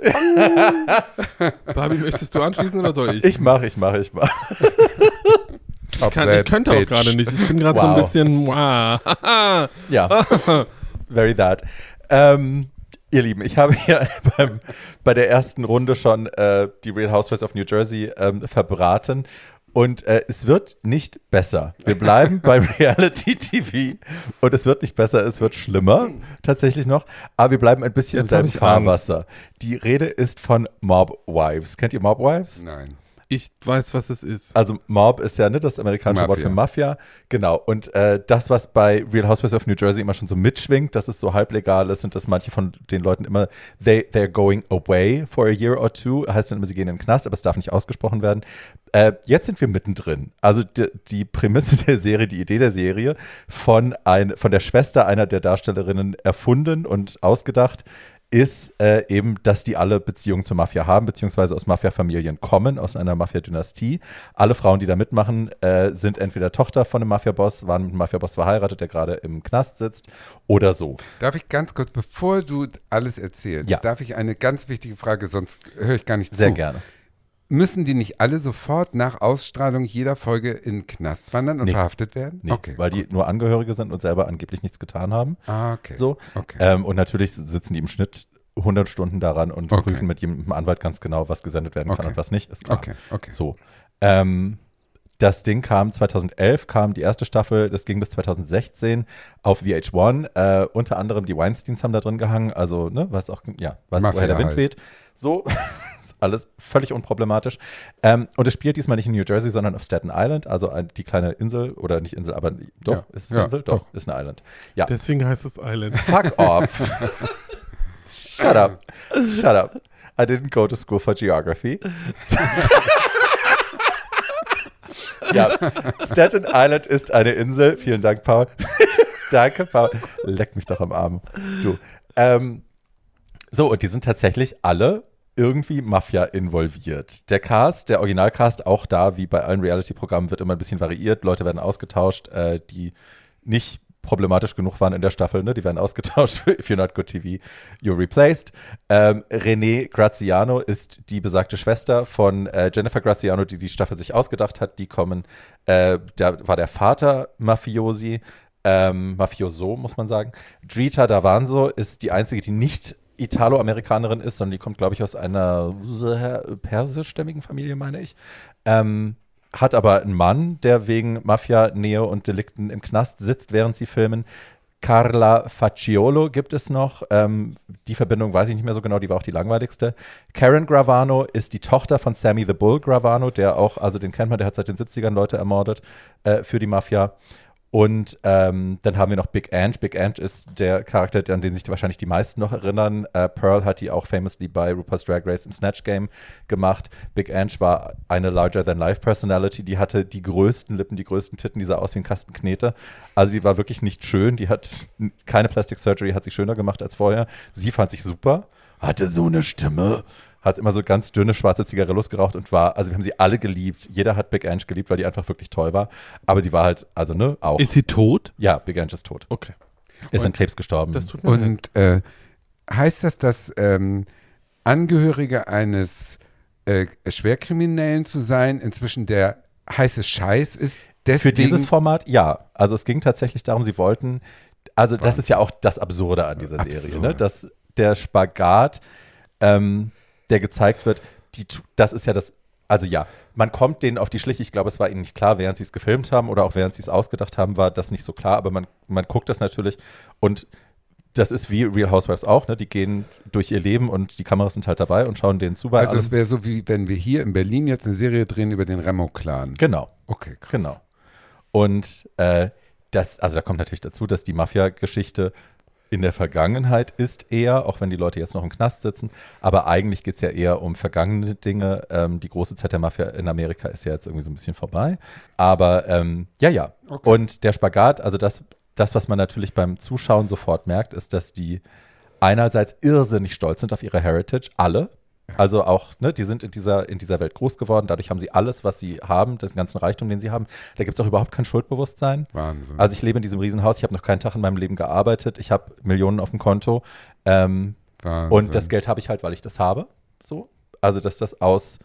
Barbie, möchtest du anschließen oder soll ich? Ich mache, ich mache, ich mache. Ich, kann, ich könnte auch gerade nicht. Ich bin gerade wow. so ein bisschen. Wow. Ja. Very that. Ähm, ihr Lieben, ich habe ja beim, bei der ersten Runde schon äh, die Real Housewives of New Jersey ähm, verbraten und äh, es wird nicht besser. Wir bleiben bei Reality-T V und es wird nicht besser, es wird schlimmer tatsächlich noch, aber wir bleiben ein bisschen im selben Fahrwasser. Angst. Die Rede ist von Mob Wives. Kennt ihr Mob Wives? Nein. Ich weiß, was es ist. Also Mob ist ja, ne, das amerikanische Wort für Mafia. Genau. Und äh, das, was bei Real Housewives of New Jersey immer schon so mitschwingt, dass es so halblegal ist und dass manche von den Leuten immer, they, they're going away for a year or two, heißt dann immer, sie gehen in den Knast, aber es darf nicht ausgesprochen werden. Äh, jetzt sind wir mittendrin. Also die, die Prämisse der Serie, die Idee der Serie, von, ein, von der Schwester einer der Darstellerinnen erfunden und ausgedacht, ist äh, eben, dass die alle Beziehungen zur Mafia haben, beziehungsweise aus Mafia-Familien kommen, aus einer Mafia-Dynastie. Alle Frauen, die da mitmachen, äh, sind entweder Tochter von einem Mafia-Boss, waren mit einem Mafia-Boss verheiratet, der gerade im Knast sitzt, oder so. Darf ich ganz kurz, bevor du alles erzählst, ja. darf ich eine ganz wichtige Frage, sonst höre ich gar nicht Sehr zu. Sehr gerne. Müssen die nicht alle sofort nach Ausstrahlung jeder Folge in den Knast wandern und nee. verhaftet werden? Nee, okay, weil gut. die nur Angehörige sind und selber angeblich nichts getan haben. Ah, okay. So. okay. Ähm, und natürlich sitzen die im Schnitt hundert Stunden daran und okay. prüfen mit jedem Anwalt ganz genau, was gesendet werden okay. kann und was nicht. Ist klar. Okay, okay. So. Ähm, das Ding kam zweitausendelf, kam die erste Staffel, das ging bis zweitausendsechzehn auf V H eins. Äh, unter anderem die Weinsteins haben da drin gehangen, also, ne, was auch, ja, was woher der Wind halt. weht. So. Alles völlig unproblematisch. Ähm, und es spielt diesmal nicht in New Jersey, sondern auf Staten Island, also ein, die kleine Insel, oder nicht Insel, aber doch, ja. ist es eine ja, Insel? Doch, doch, ist eine Island. Ja. Deswegen heißt es Island. Fuck off. Shut up. Shut up. I didn't go to school for geography. Ja, Staten Island ist eine Insel. Vielen Dank, Paul. Danke, Paul. Leck mich doch am Arm. Du. Ähm, so, und die sind tatsächlich alle irgendwie Mafia involviert. Der Cast, der Originalcast, auch da, wie bei allen Reality-Programmen, wird immer ein bisschen variiert. Leute werden ausgetauscht, äh, die nicht problematisch genug waren in der Staffel, ne? Die werden ausgetauscht für If You're Not Good T V, You're Replaced. Ähm, Renee Graziano ist die besagte Schwester von äh, Jennifer Graziano, die die Staffel sich ausgedacht hat. Die kommen, äh, da war der Vater Mafiosi, ähm, Mafioso, muss man sagen. Drita D'Avanzo ist die einzige, die nicht Italo-Amerikanerin ist, sondern die kommt, glaube ich, aus einer persischstämmigen Familie, meine ich. Ähm, hat aber einen Mann, der wegen Mafia, Nähe und Delikten im Knast sitzt, während sie filmen. Carla Facciolo gibt es noch. Ähm, die Verbindung weiß ich nicht mehr so genau, die war auch die langweiligste. Karen Gravano ist die Tochter von Sammy the Bull Gravano, der auch, also den kennt man, der hat seit den siebzigern Leute ermordet äh, für die Mafia. Und ähm, dann haben wir noch Big Ange. Big Ange ist der Charakter, an den sich wahrscheinlich die meisten noch erinnern. Äh, Pearl hat die auch famously bei RuPaul's Drag Race im Snatch Game gemacht. Big Ange war eine Larger-than-Life-Personality. Die hatte die größten Lippen, die größten Titten. Die sah aus wie ein Kasten Knete. Also die war wirklich nicht schön. Die hat keine Plastic Surgery, hat sich schöner gemacht als vorher. Sie fand sich super. Hatte so eine Stimme. Hat immer so ganz dünne schwarze Zigarillos geraucht und war, also wir haben sie alle geliebt. Jeder hat Big Ange geliebt, weil die einfach wirklich toll war. Aber sie war halt, also ne, auch. Ist sie tot? Ja, Big Ange ist tot. Okay. Ist und an Krebs gestorben. Das tut mir und äh, heißt das, dass ähm, Angehörige eines äh, Schwerkriminellen zu sein inzwischen der heiße Scheiß ist? Deswegen? Für dieses Format, ja. Also es ging tatsächlich darum, sie wollten, also was? Das ist ja auch das Absurde an dieser Absurd. Serie, ne? Dass der Spagat, ähm, der gezeigt wird, die, das ist ja das, also ja, man kommt denen auf die Schliche, ich glaube, es war ihnen nicht klar, während sie es gefilmt haben oder auch während sie es ausgedacht haben, war das nicht so klar, aber man, man guckt das natürlich und das ist wie Real Housewives auch, ne? Die gehen durch ihr Leben und die Kameras sind halt dabei und schauen denen zu bei Also allem. Es wäre so, wie wenn wir hier in Berlin jetzt eine Serie drehen über den Remo-Clan. Genau. Okay, krass. Genau. Und äh, das, also da kommt natürlich dazu, dass die Mafia-Geschichte in der Vergangenheit ist eher, auch wenn die Leute jetzt noch im Knast sitzen, aber eigentlich geht es ja eher um vergangene Dinge. Ähm, die große Zeit der Mafia in Amerika ist ja jetzt irgendwie so ein bisschen vorbei. Aber ähm, ja, ja. Okay. Und der Spagat, also das, das, was man natürlich beim Zuschauen sofort merkt, ist, dass die einerseits irrsinnig stolz sind auf ihre Heritage, alle. Also auch, ne, die sind in dieser, in dieser Welt groß geworden, dadurch haben sie alles, was sie haben, den ganzen Reichtum, den sie haben. Da gibt es auch überhaupt kein Schuldbewusstsein. Wahnsinn. Also ich lebe in diesem Riesenhaus, ich habe noch keinen Tag in meinem Leben gearbeitet, ich habe Millionen auf dem Konto. Ähm, und das Geld habe ich halt, weil ich das habe. So. Also dass das aus,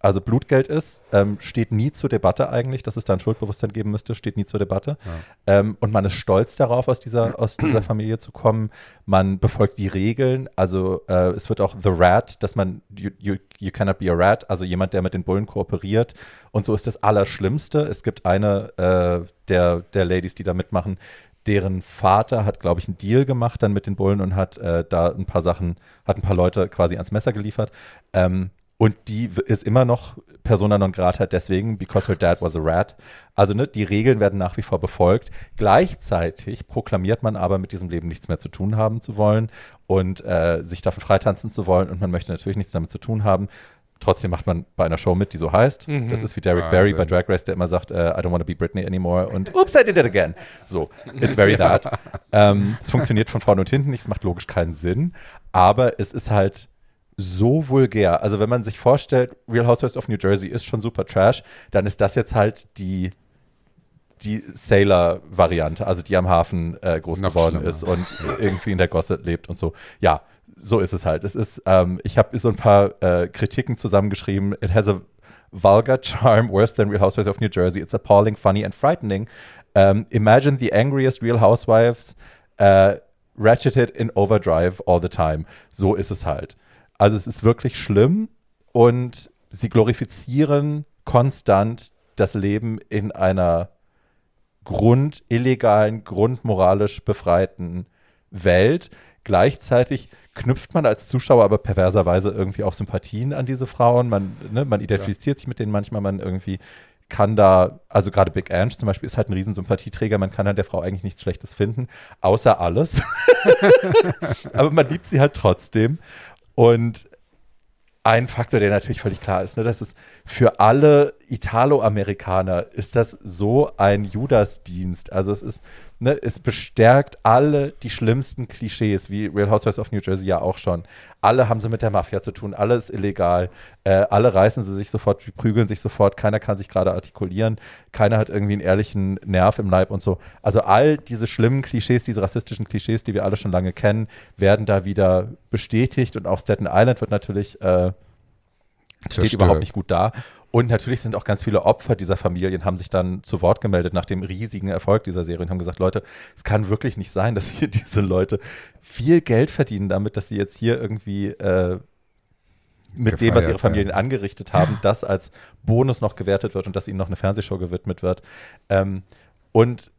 also Blutgeld ist, ähm, steht nie zur Debatte eigentlich, dass es da ein Schuldbewusstsein geben müsste, steht nie zur Debatte. Ja. Ähm, und man ist stolz darauf, aus dieser, aus dieser Familie zu kommen. Man befolgt die Regeln, also äh, es wird auch The Rat, dass man, you, you, you cannot be a rat, also jemand, der mit den Bullen kooperiert. Und so ist das Allerschlimmste. Es gibt eine äh, der, der Ladies, die da mitmachen, deren Vater hat, glaube ich, einen Deal gemacht dann mit den Bullen und hat äh, da ein paar Sachen, hat ein paar Leute quasi ans Messer geliefert. Ähm, Und die ist immer noch persona non grata deswegen, because her dad was a rat. Also ne, die Regeln werden nach wie vor befolgt. Gleichzeitig proklamiert man aber, mit diesem Leben nichts mehr zu tun haben zu wollen und äh, sich davon freitanzen zu wollen. Und man möchte natürlich nichts damit zu tun haben. Trotzdem macht man bei einer Show mit, die so heißt. Mhm. Das ist wie Derek Barry bei Drag Race, der immer sagt, uh, I don't want to be Britney anymore und oops, I did it again. So, it's very ja. that. Ähm, es funktioniert von vorne und hinten nicht, es macht logisch keinen Sinn. Aber es ist halt so vulgär. Also wenn man sich vorstellt, Real Housewives of New Jersey ist schon super trash, dann ist das jetzt halt die, die Sailor-Variante, also die am Hafen äh, groß Noch geworden schlimmer. Ist und irgendwie in der Gosse lebt und so. Ja, so ist es halt. Es ist, ähm, ich habe so ein paar äh, Kritiken zusammengeschrieben. It has a vulgar charm worse than Real Housewives of New Jersey. It's appalling, funny and frightening. Um, imagine the angriest Real Housewives uh, ratcheted in overdrive all the time. So ist es halt. Also es ist wirklich schlimm und sie glorifizieren konstant das Leben in einer grundillegalen, grundmoralisch befreiten Welt. Gleichzeitig knüpft man als Zuschauer aber perverserweise irgendwie auch Sympathien an diese Frauen. Man, ne, man identifiziert ja. sich mit denen manchmal, man irgendwie kann da, also gerade Big Ange zum Beispiel ist halt ein riesen Sympathieträger, man kann an der Frau eigentlich nichts Schlechtes finden, außer alles. Aber man liebt sie halt trotzdem. Und ein Faktor, der natürlich völlig klar ist, ne? Das ist für alle Italoamerikaner ist das so ein Judasdienst. Also es ist, ne, es bestärkt alle die schlimmsten Klischees, wie Real Housewives of New Jersey ja auch schon. Alle haben sie mit der Mafia zu tun, alle ist illegal, äh, alle reißen sie sich sofort, prügeln sich sofort, keiner kann sich gerade artikulieren, keiner hat irgendwie einen ehrlichen Nerv im Leib und so. Also all diese schlimmen Klischees, diese rassistischen Klischees, die wir alle schon lange kennen, werden da wieder bestätigt und auch Staten Island wird natürlich äh, steht überhaupt nicht gut da. Und natürlich sind auch ganz viele Opfer dieser Familien, haben sich dann zu Wort gemeldet nach dem riesigen Erfolg dieser Serie und haben gesagt, Leute, es kann wirklich nicht sein, dass hier diese Leute viel Geld verdienen damit, dass sie jetzt hier irgendwie äh, mit gefeiert, dem, was ihre Familien ja. angerichtet haben, das als Bonus noch gewertet wird und dass ihnen noch eine Fernsehshow gewidmet wird. Ähm, und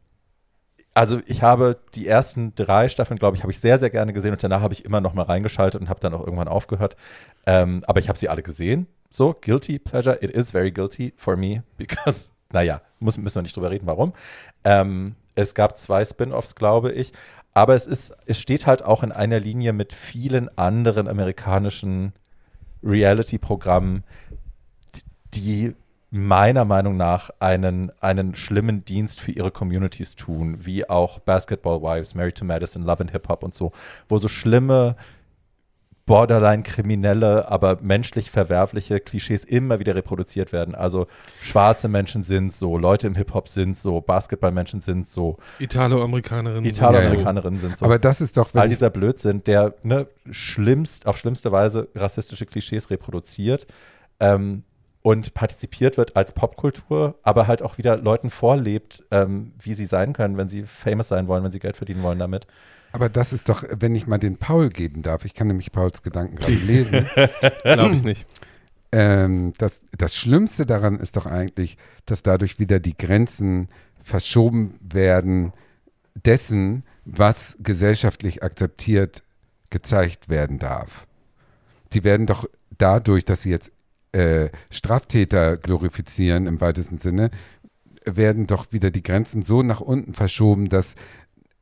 also ich habe die ersten drei Staffeln, glaube ich, habe ich sehr, sehr gerne gesehen und danach habe ich immer noch mal reingeschaltet und habe dann auch irgendwann aufgehört. Ähm, aber ich habe sie alle gesehen. So, guilty pleasure, it is very guilty for me, because, naja, muss, müssen wir nicht drüber reden, warum. Ähm, es gab zwei Spin-Offs, glaube ich, aber es ist, es steht halt auch in einer Linie mit vielen anderen amerikanischen Reality-Programmen, die meiner Meinung nach einen, einen schlimmen Dienst für ihre Communities tun, wie auch Basketball Wives, Married to Madison, Love and Hip Hop und so, wo so schlimme borderline kriminelle, aber menschlich verwerfliche Klischees immer wieder reproduziert werden. Also schwarze Menschen sind so, Leute im Hip-Hop sind so, Basketballmenschen sind so. Italoamerikanerinnen Italoamerikanerinnen sind so. Aber das ist doch... All dieser Blödsinn, der ne, schlimmst, auf schlimmste Weise rassistische Klischees reproduziert ähm, und partizipiert wird als Popkultur, aber halt auch wieder Leuten vorlebt, ähm, wie sie sein können, wenn sie famous sein wollen, wenn sie Geld verdienen wollen damit. Aber das ist doch, wenn ich mal den Paul geben darf, ich kann nämlich Pauls Gedanken gerade lesen. Glaube ich nicht. Ähm, das, das Schlimmste daran ist doch eigentlich, dass dadurch wieder die Grenzen verschoben werden dessen, was gesellschaftlich akzeptiert gezeigt werden darf. Die werden doch dadurch, dass sie jetzt äh, Straftäter glorifizieren im weitesten Sinne, werden doch wieder die Grenzen so nach unten verschoben, dass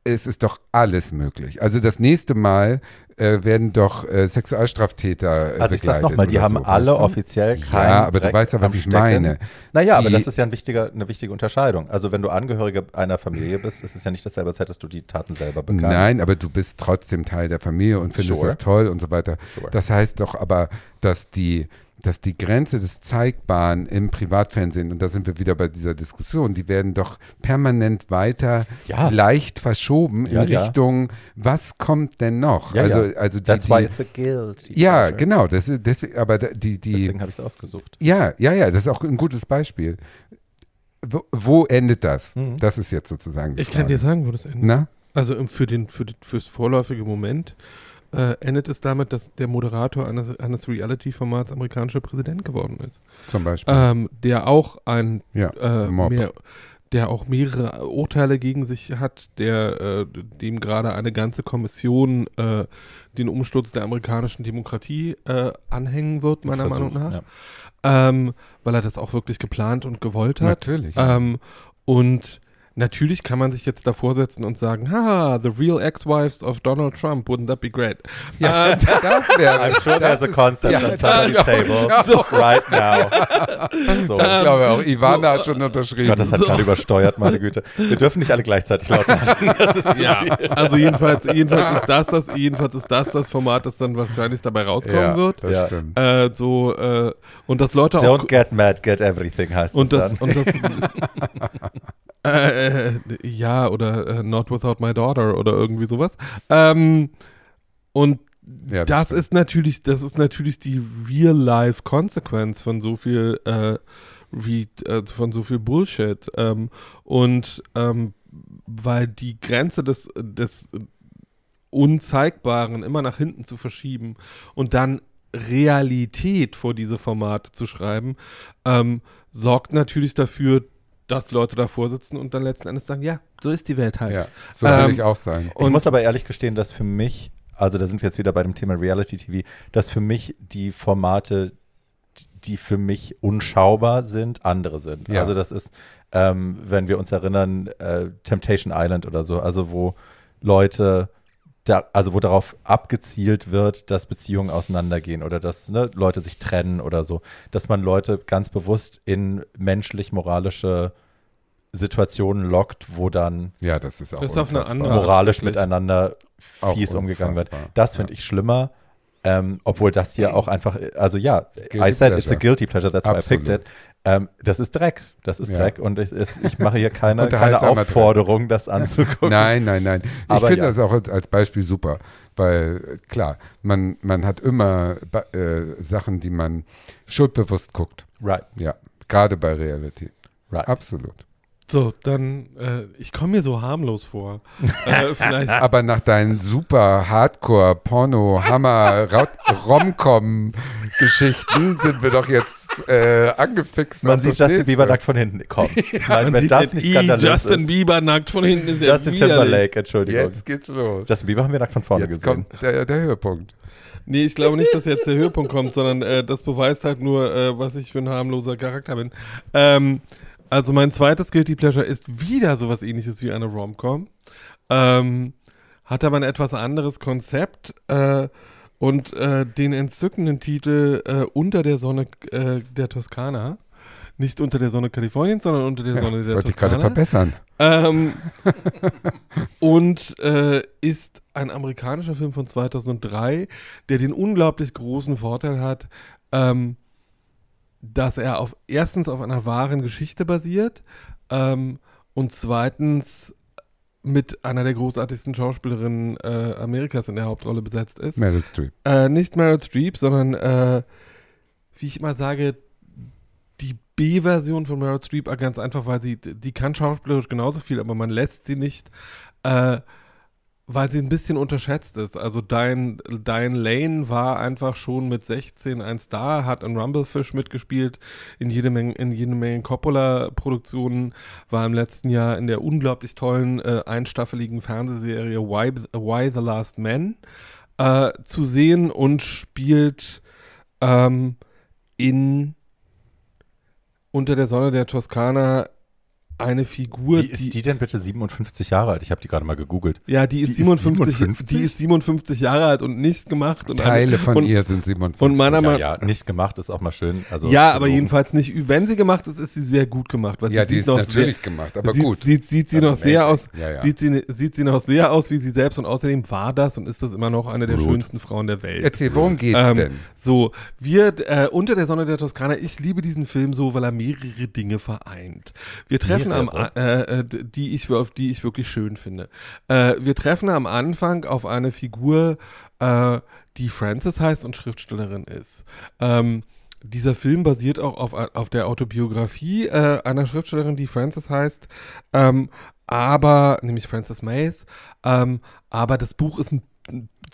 es ist doch alles möglich. Also das nächste Mal äh, werden doch äh, Sexualstraftäter äh, also ich sag's nochmal, die haben so, alle weißt du? Offiziell keinen Ja, aber Dreck du weißt ja, was ich Stecken. meine. Naja, die, aber das ist ja ein wichtiger, eine wichtige Unterscheidung. Also wenn du Angehörige einer Familie bist, ist es ja nicht dasselbe, als hättest du die Taten selber begangen. Nein, aber du bist trotzdem Teil der Familie und findest sure. das toll und so weiter. Sure. Das heißt doch aber, dass die, dass die Grenze des Zeigbaren im Privatfernsehen, und da sind wir wieder bei dieser Diskussion, die werden doch permanent weiter ja. leicht verschoben ja, in ja. Richtung, was kommt denn noch? Ja, also, ja. also die, That's why it's a guilty Ja, pleasure. Genau. Das ist, deswegen, aber die, die, deswegen habe ich es ausgesucht. Ja, ja, ja, das ist auch ein gutes Beispiel. Wo, wo endet das? Mhm. Das ist jetzt sozusagen die Ich Frage. Kann dir sagen, wo das endet. Na? Also für den, für den, fürs vorläufige Moment Äh, endet es damit, dass der Moderator eines, eines Reality-Formats amerikanischer Präsident geworden ist. Zum Beispiel. Ähm, der auch ein ja, äh, mehr, der auch mehrere Urteile gegen sich hat, der äh, dem gerade eine ganze Kommission äh, den Umsturz der amerikanischen Demokratie äh, anhängen wird, meiner Versuch, Meinung nach. Ja. Ähm, weil er das auch wirklich geplant und gewollt hat. Natürlich. Ähm, und natürlich kann man sich jetzt davor setzen und sagen, haha, the real ex-wives of Donald Trump, wouldn't that be great? Ja, uh, das wäre... I'm sure there's a concept ja, on somebody's table so. right now. Ja. So. Ich glaube auch, Ivana so. hat schon unterschrieben. Gott, das hat so. gerade übersteuert, meine Güte. Wir dürfen nicht alle gleichzeitig laut machen. Das ist zu ja. viel. Also jedenfalls, jedenfalls, ist das, das, jedenfalls ist das das Format, das dann wahrscheinlich dabei rauskommen ja, wird. Das ja, stimmt. Äh, so, äh, und dass Leute Don't auch... get mad, get everything heißt und das, das dann. Und das... Äh, ja, oder äh, Not Without My Daughter oder irgendwie sowas. Ähm, und ja, das, das ist natürlich, das ist natürlich die Real-Life-Consequence von so viel äh, wie, äh, von so viel Bullshit. Ähm, und ähm, weil die Grenze des, des Unzeigbaren immer nach hinten zu verschieben und dann Realität vor diese Formate zu schreiben, ähm, sorgt natürlich dafür, dass Leute davor sitzen und dann letzten Endes sagen, ja, so ist die Welt halt. Ja, so ähm, will ich auch sagen. Ich muss aber ehrlich gestehen, dass für mich, also da sind wir jetzt wieder bei dem Thema Reality-T V, dass für mich die Formate, die für mich unschaubar sind, andere sind. Ja. Also das ist, ähm, wenn wir uns erinnern, äh, Temptation Island oder so, also wo Leute da, also wo darauf abgezielt wird, dass Beziehungen auseinandergehen oder dass ne, Leute sich trennen oder so, dass man Leute ganz bewusst in menschlich-moralische Situationen lockt, wo dann ja, das ist auch das auf eine andere, moralisch wirklich miteinander fies umgegangen wird. Das finde ja. ich schlimmer, ähm, obwohl das hier auch einfach, also ja, guilty I said pleasure. It's a guilty pleasure, that's why I picked it. Ähm, das ist Dreck, das ist ja. Dreck und ich, ist, ich mache hier keine, keine Aufforderung, Dreck. Das anzugucken. Nein, nein, nein. Ich aber finde ja. das auch als Beispiel super, weil klar, man, man hat immer äh, Sachen, die man schuldbewusst guckt. Right. Ja, gerade bei Reality. Right. Absolut. So, dann, äh, ich komme mir so harmlos vor. äh, vielleicht. Aber nach deinen super Hardcore, Porno, Hammer, Rom-Com-Geschichten sind wir doch jetzt äh, angefixt. Man sieht Justin nächste. Bieber nackt von hinten kommen. Ja, Nein, wenn das nicht skandalös ist. Justin Bieber nackt von hinten ist Justin widerlich. Timberlake, Entschuldigung. Jetzt geht's los. Justin Bieber haben wir nackt von vorne jetzt gesehen. Kommt der, der Höhepunkt. Nee, ich glaube nicht, dass jetzt der Höhepunkt kommt, sondern äh, das beweist halt nur, äh, was ich für ein harmloser Charakter bin. Ähm, Also mein zweites Guilty Pleasure ist wieder sowas ähnliches wie eine Rom-Com. Ähm, hat aber ein etwas anderes Konzept äh, und äh, den entzückenden Titel äh, Unter der Sonne äh, der Toskana. Nicht unter der Sonne Kaliforniens, sondern unter der Sonne ja, der wollte Toskana. Wollte ich gerade verbessern. Ähm, und äh, ist ein amerikanischer Film von zweitausenddrei, der den unglaublich großen Vorteil hat, ähm, dass er auf erstens auf einer wahren Geschichte basiert ähm, und zweitens mit einer der großartigsten Schauspielerinnen äh, Amerikas in der Hauptrolle besetzt ist. Meryl Streep. Äh, nicht Meryl Streep, sondern, äh, wie ich immer sage, die B-Version von Meryl Streep, ganz einfach, weil sie, die kann schauspielerisch genauso viel, aber man lässt sie nicht, äh, weil sie ein bisschen unterschätzt ist. Also Diane, Diane Lane war einfach schon mit sechzehn ein Star, hat in Rumblefish mitgespielt, in jede Menge, in jede Menge Coppola-Produktionen, war im letzten Jahr in der unglaublich tollen, äh, einstaffeligen Fernsehserie Why, Why the Last Man äh, zu sehen und spielt ähm, in Unter der Sonne der Toskana eine Figur, die... Wie ist die, die denn bitte siebenundfünfzig Jahre alt? Ich habe die gerade mal gegoogelt. Ja, die ist, die siebenundfünfzig, ist siebenundfünfzig? Die ist siebenundfünfzig Jahre alt und nicht gemacht. Und Teile von und, ihr sind siebenundfünfzig. Und meiner Meinung ja, ja, nicht gemacht ist auch mal schön. Also ja, aber oben. Jedenfalls nicht. Wenn sie gemacht ist, ist sie sehr gut gemacht. Weil ja, sie die ist noch natürlich sehr, gemacht, aber sieht, gut. Sieht, sieht, sie noch sehr aus, ja, ja. Sieht, sie, sieht sie noch sehr aus wie sie selbst und außerdem war das und ist das immer noch eine der Rude. schönsten Frauen der Welt. Erzähl, worum geht's ähm, denn? So, wir äh, Unter der Sonne der Toskana, ich liebe diesen Film so, weil er mehrere Dinge vereint. Wir treffen Am, äh, die ich, auf die ich wirklich schön finde. Äh, wir treffen am Anfang auf eine Figur, äh, die Frances heißt und Schriftstellerin ist. Ähm, dieser Film basiert auch auf, auf der Autobiografie äh, einer Schriftstellerin, die Frances heißt, ähm, aber, nämlich Frances Mays, ähm, aber das Buch ist ein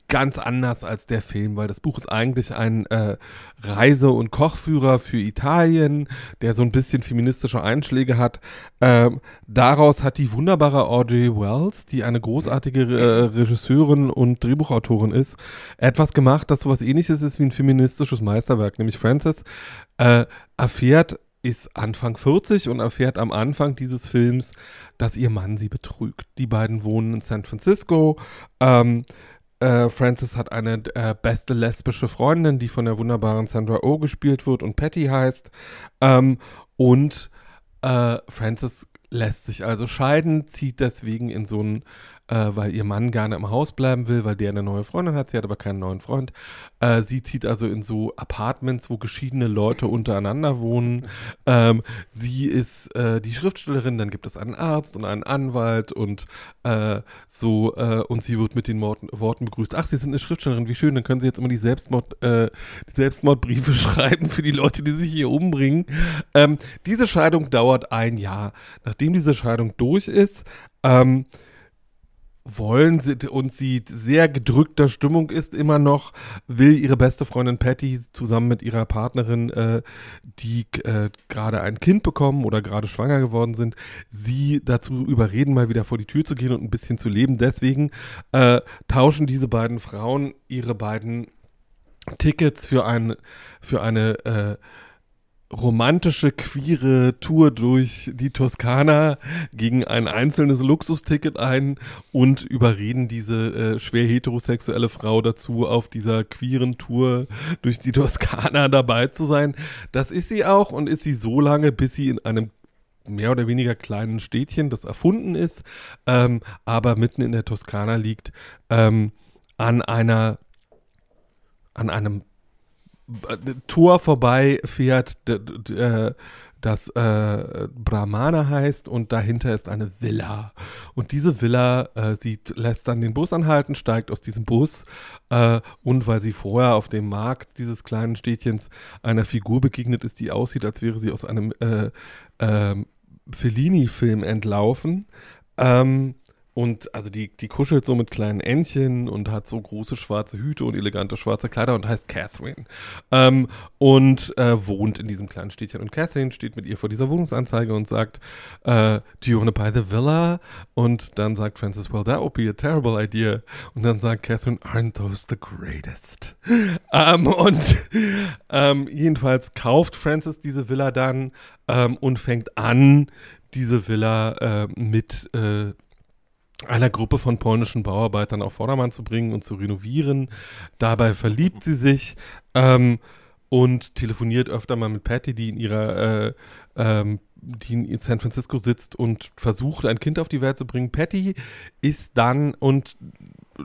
ganz anders als der Film, weil das Buch ist eigentlich ein äh, Reise- und Kochführer für Italien, der so ein bisschen feministische Einschläge hat. Ähm, daraus hat die wunderbare Audrey Wells, die eine großartige äh, Regisseurin und Drehbuchautorin ist, etwas gemacht, das sowas ähnliches ist wie ein feministisches Meisterwerk. Nämlich Frances äh, erfährt, ist Anfang vierzig und erfährt am Anfang dieses Films, dass ihr Mann sie betrügt. Die beiden wohnen in San Francisco, ähm, Äh, Frances hat eine äh, beste lesbische Freundin, die von der wunderbaren Sandra Oh gespielt wird und Patty heißt. Ähm, und äh, Frances lässt sich also scheiden, zieht deswegen in so einen, äh, weil ihr Mann gerne im Haus bleiben will, weil der eine neue Freundin hat, sie hat aber keinen neuen Freund. Äh, sie zieht also in so Apartments, wo geschiedene Leute untereinander wohnen. Ähm, sie ist äh, die Schriftstellerin, dann gibt es einen Arzt und einen Anwalt und äh, so, äh, und sie wird mit den Worten, Worten begrüßt. Ach, Sie sind eine Schriftstellerin, wie schön, dann können Sie jetzt immer die, Selbstmord, äh, die Selbstmordbriefe schreiben für die Leute, die sich hier umbringen. Ähm, diese Scheidung dauert ein Jahr. Nach Nachdem diese Scheidung durch ist, ähm, wollen sie, und sie sehr gedrückter Stimmung ist immer noch, will ihre beste Freundin Patty zusammen mit ihrer Partnerin, äh, die äh, gerade ein Kind bekommen oder gerade schwanger geworden sind, sie dazu überreden, mal wieder vor die Tür zu gehen und ein bisschen zu leben. Deswegen äh, tauschen diese beiden Frauen ihre beiden Tickets für, ein, für eine äh, romantische, queere Tour durch die Toskana gegen ein einzelnes Luxusticket ein und überreden diese äh, schwer heterosexuelle Frau dazu, auf dieser queeren Tour durch die Toskana dabei zu sein. Das ist sie auch und ist sie so lange, bis sie in einem mehr oder weniger kleinen Städtchen, das erfunden ist, ähm, aber mitten in der Toskana liegt, ähm, an einer, an einem Tor vorbei fährt, das äh, Brahmana heißt, und dahinter ist eine Villa. Und diese Villa, äh, sie lässt dann den Bus anhalten, steigt aus diesem Bus äh, und weil sie vorher auf dem Markt dieses kleinen Städtchens einer Figur begegnet ist, die aussieht, als wäre sie aus einem äh, äh, Fellini-Film entlaufen, ähm, und also die, die kuschelt so mit kleinen Entchen und hat so große schwarze Hüte und elegante schwarze Kleider und heißt Catherine. Ähm, und äh, wohnt in diesem kleinen Städtchen. Und Catherine steht mit ihr vor dieser Wohnungsanzeige und sagt, äh, do you want to buy the villa? Und dann sagt Frances, well, that would be a terrible idea. Und dann sagt Catherine, aren't those the greatest? ähm, und ähm, jedenfalls kauft Frances diese Villa dann ähm, und fängt an, diese Villa äh, mit äh, einer Gruppe von polnischen Bauarbeitern auf Vordermann zu bringen und zu renovieren. Dabei verliebt sie sich ähm, und telefoniert öfter mal mit Patty, die in ihrer äh, ähm, die in San Francisco sitzt und versucht, ein Kind auf die Welt zu bringen. Patty ist dann und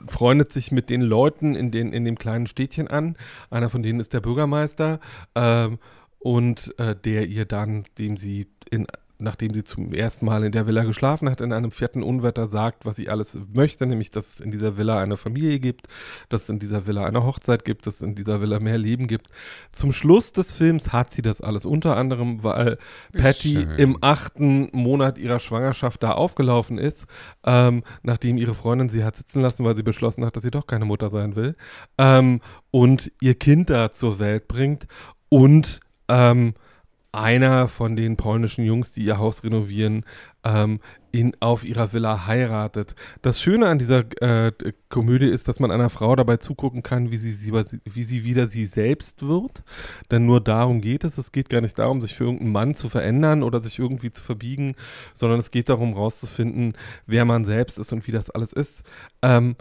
freundet sich mit den Leuten in, den, in dem kleinen Städtchen an. Einer von denen ist der Bürgermeister ähm, und äh, der ihr dann, dem sie in nachdem sie zum ersten Mal in der Villa geschlafen hat, in einem fetten Unwetter sagt, was sie alles möchte, nämlich, dass es in dieser Villa eine Familie gibt, dass es in dieser Villa eine Hochzeit gibt, dass es in dieser Villa mehr Leben gibt. Zum Schluss des Films hat sie das alles unter anderem, weil Patty Schön. im achten Monat ihrer Schwangerschaft da aufgelaufen ist, ähm, nachdem ihre Freundin sie hat sitzen lassen, weil sie beschlossen hat, dass sie doch keine Mutter sein will, ähm, und ihr Kind da zur Welt bringt und ähm, einer von den polnischen Jungs, die ihr Haus renovieren, ähm, in, auf ihrer Villa heiratet. Das Schöne an dieser äh, Komödie ist, dass man einer Frau dabei zugucken kann, wie sie, sie, wie sie wieder sie selbst wird. Denn nur darum geht es. Es geht gar nicht darum, sich für irgendeinen Mann zu verändern oder sich irgendwie zu verbiegen, sondern es geht darum, rauszufinden, wer man selbst ist und wie das alles ist. Ähm,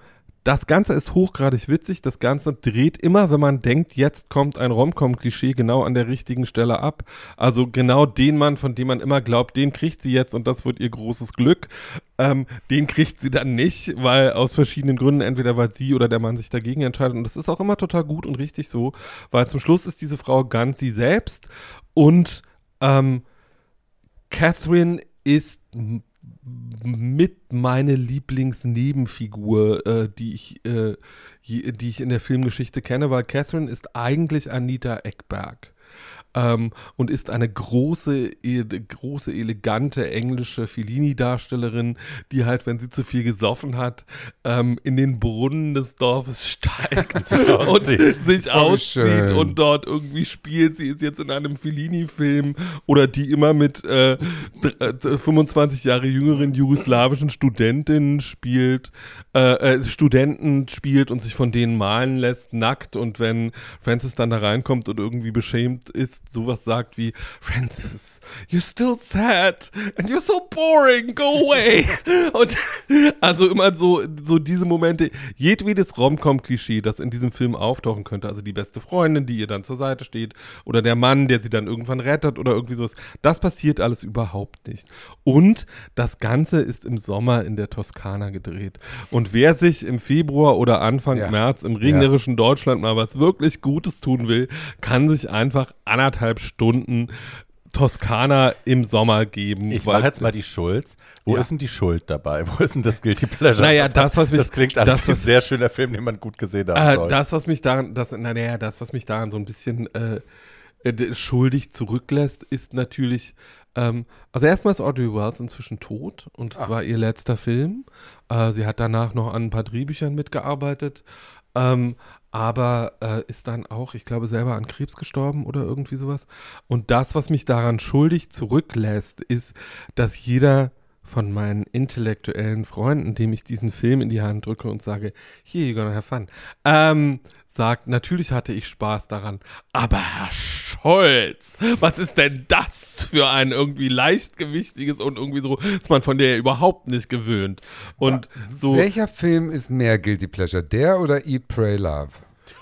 Das Ganze ist hochgradig witzig, das Ganze dreht immer, wenn man denkt, jetzt kommt ein Rom-Com-Klischee genau an der richtigen Stelle ab. Also genau den Mann, von dem man immer glaubt, den kriegt sie jetzt und das wird ihr großes Glück. Ähm, den kriegt sie dann nicht, weil aus verschiedenen Gründen, entweder weil sie oder der Mann sich dagegen entscheidet. Und das ist auch immer total gut und richtig so, weil zum Schluss ist diese Frau ganz sie selbst und ähm, Catherine ist mit meine Lieblingsnebenfigur, äh, die ich, äh, die ich in der Filmgeschichte kenne, weil Catherine ist eigentlich Anita Ekberg ähm, und ist eine große, e- große elegante englische Fellini-Darstellerin, die halt, wenn sie zu viel gesoffen hat, ähm, in den Brunnen des Dorfes steigt und sich auszieht und dort irgendwie spielt. Sie ist jetzt in einem Fellini-Film oder die immer mit äh, fünfundzwanzig Jahre jüngeren jugoslawischen Studentinnen spielt, äh, äh, Studenten spielt und sich von denen malen lässt, nackt. Und wenn Frances dann da reinkommt und irgendwie beschämt ist, sowas sagt wie, Frances, you're still sad and you're so boring, go away. Und also immer so, so diese Momente, jedwedes Rom-Com-Klischee, das in diesem Film auftauchen könnte, also die beste Freundin, die ihr dann zur Seite steht oder der Mann, der sie dann irgendwann rettet oder irgendwie sowas, das passiert alles überhaupt nicht. Und das Ganze ist im Sommer in der Toskana gedreht. Und wer sich im Februar oder Anfang ja. März im regnerischen ja. Deutschland mal was wirklich Gutes tun will, kann sich einfach anderthalb Stunden Toskana im Sommer geben. Ich mache jetzt mal die Schulz. Wo ja. ist denn die Schuld dabei? Wo ist denn das Guilty Pleasure? Naja, das, was mich... Das klingt alles das, was, wie ein sehr schöner Film, den man gut gesehen haben äh, soll. Das, was mich daran... Das, naja, das, was mich daran so ein bisschen äh, äh, schuldig zurücklässt, ist natürlich... Ähm, also erstmal ist Audrey Wells inzwischen tot und es ah. war ihr letzter Film. Äh, sie hat danach noch an ein paar Drehbüchern mitgearbeitet. Ähm, aber äh, ist dann auch, ich glaube, selber an Krebs gestorben oder irgendwie sowas. Und das, was mich daran schuldig zurücklässt, ist, dass jeder von meinen intellektuellen Freunden, dem ich diesen Film in die Hand drücke und sage, hier, you're gonna have fun, ähm, sagt, natürlich hatte ich Spaß daran, aber Herr Schulz, was ist denn das für ein irgendwie leichtgewichtiges und irgendwie so, ist man von der überhaupt nicht gewöhnt. Und ja, so. Welcher Film ist mehr Guilty Pleasure, der oder Eat, Pray, Love?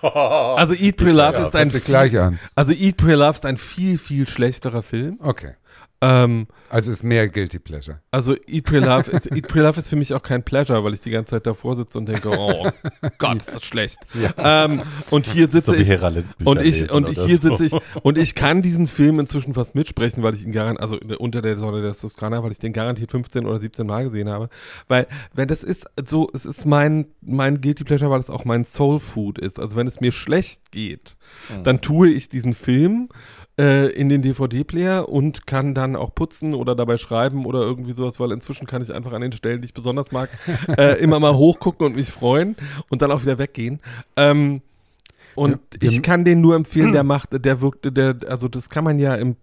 Also Eat, Pray, Love ja, ist ein gleich an. Also Eat, Pray, Love ist ein viel, viel schlechterer Film. Okay. Ähm, also ist mehr Guilty Pleasure. Also Eat, Pray, Love ist, Eat, Pray, Love ist für mich auch kein Pleasure, weil ich die ganze Zeit davor sitze und denke, oh Gott, ist das schlecht. Ja. Ähm, und hier sitze so ich und ich und ich hier sitze so. ich und ich kann diesen Film inzwischen fast mitsprechen, weil ich ihn garantiert, also unter der Sonne der Toskana, weil ich den garantiert fünfzehn oder siebzehn Mal gesehen habe, weil wenn das ist so, es ist mein mein Guilty Pleasure, weil es auch mein Soul Food ist. Also wenn es mir schlecht geht, mhm. dann tue ich diesen Film in den D V D-Player und kann dann auch putzen oder dabei schreiben oder irgendwie sowas, weil inzwischen kann ich einfach an den Stellen, die ich besonders mag, äh, immer mal hochgucken und mich freuen und dann auch wieder weggehen. Ähm, und ja, ich kann den nur empfehlen, der macht, der wirkte, der, also das kann man ja im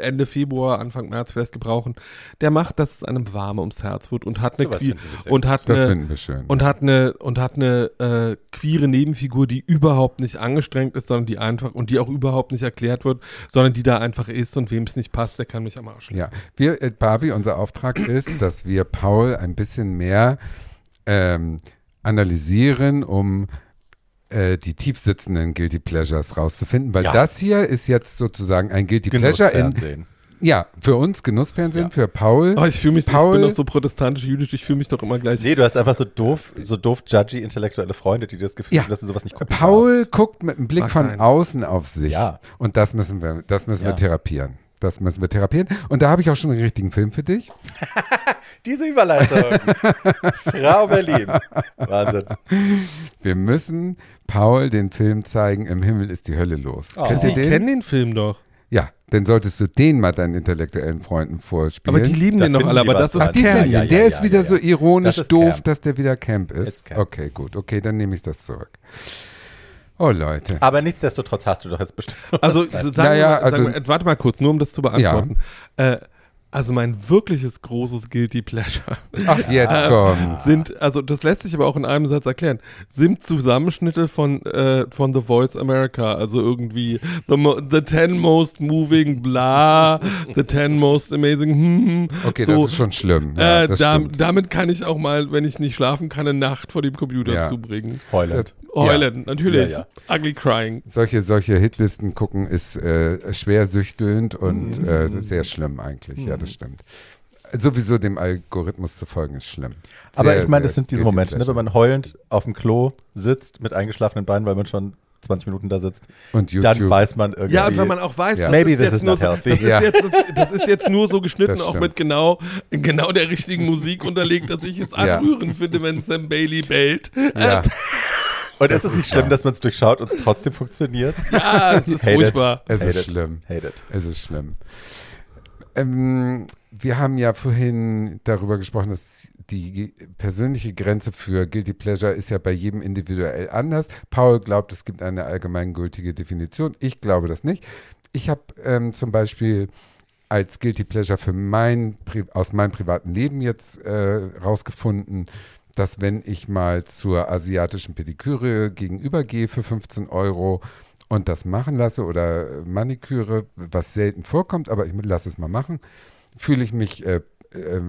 Ende Februar, Anfang März vielleicht gebrauchen. Der macht, dass es einem warm ums Herz wird und hat eine so queer, und hat das eine, wir schön, und hat eine und hat eine äh, queere Nebenfigur, die überhaupt nicht angestrengt ist, sondern die einfach und die auch überhaupt nicht erklärt wird, sondern die da einfach ist und wem es nicht passt, der kann mich am Arsch. Ja, wir äh, Barbie, unser Auftrag ist, dass wir Paul ein bisschen mehr ähm, analysieren, um die tiefsitzenden Guilty Pleasures rauszufinden, weil ja. das hier ist jetzt sozusagen ein Guilty Pleasure in, ja, für uns Genussfernsehen, ja. für Paul. Oh, ich fühle mich, Paul, ich bin doch so protestantisch-jüdisch, ich fühle mich doch immer gleich. Nee, du hast einfach so doof, so doof judgy intellektuelle Freunde, die dir das Gefühl ja. haben, dass du sowas nicht gucken Paul darfst. Guckt mit einem Blick Mag von sein. Außen auf sich ja. und das müssen wir, das müssen ja. wir therapieren. Das müssen wir therapieren. Und da habe ich auch schon den richtigen Film für dich. Diese Überleitung. Frau Berlin. Wahnsinn. Wir müssen Paul den Film zeigen, Im Himmel ist die Hölle los. Oh. Kennt ihr den? Ich kenne den Film doch. Ja, dann solltest du den mal deinen intellektuellen Freunden vorspielen. Aber die lieben da den noch alle, aber das ist Ach, die ja, ja, Der ja, ist ja, wieder ja. so ironisch das doof, Camp. dass der wieder Camp ist. Camp. Okay, gut. Okay, dann nehme ich das zurück. Oh, Leute. Aber nichtsdestotrotz hast du doch jetzt bestimmt. Also, sagen naja, mal, also sagen, warte mal kurz, nur um das zu beantworten. Ja. Äh, also, mein wirkliches großes Guilty Pleasure. Ach, jetzt äh, kommt's. Sind, also, das lässt sich aber auch in einem Satz erklären. Sind Zusammenschnitte von, äh, von The Voice America. Also, irgendwie The, mo- the ten most moving bla, the ten most amazing hm. Okay, so, das ist schon schlimm. Ja, äh, da, damit kann ich auch mal, wenn ich nicht schlafen kann, eine Nacht vor dem Computer ja. zubringen. Heulend. Heulen, ja. natürlich. Ja, ja. Ugly crying. Solche, solche Hitlisten gucken ist äh, schwer süchtelnd und mm. äh, sehr schlimm eigentlich. Mm. Ja, das stimmt. Sowieso dem Algorithmus zu folgen ist schlimm. Sehr, aber ich meine, es sind diese Momente, ne, wenn man heulend auf dem Klo sitzt mit eingeschlafenen Beinen, weil man schon zwanzig Minuten da sitzt. Und YouTube. Dann weiß man irgendwie. Ja, und wenn man auch weiß, ja. das, Maybe ist this is not so, healthy. Das, ja. ist jetzt, das ist jetzt nur so geschnitten, auch mit genau, genau der richtigen Musik unterlegt, dass ich es ja. anrührend finde, wenn Sam Bailey bellt. Ja. Und es ist nicht schlimm, dass man es durchschaut und es trotzdem funktioniert. Ja, es ist furchtbar. Es ist schlimm. Es ist schlimm. Ähm, wir haben ja vorhin darüber gesprochen, dass die persönliche Grenze für Guilty Pleasure ist ja bei jedem individuell anders. Paul glaubt, es gibt eine allgemeingültige Definition. Ich glaube das nicht. Ich habe ähm, zum Beispiel als Guilty Pleasure für mein, aus meinem privaten Leben jetzt äh, rausgefunden, dass wenn ich mal zur asiatischen Pediküre gegenübergehe für fünfzehn Euro und das machen lasse oder Maniküre, was selten vorkommt, aber ich lasse es mal machen, fühle ich mich, äh, äh,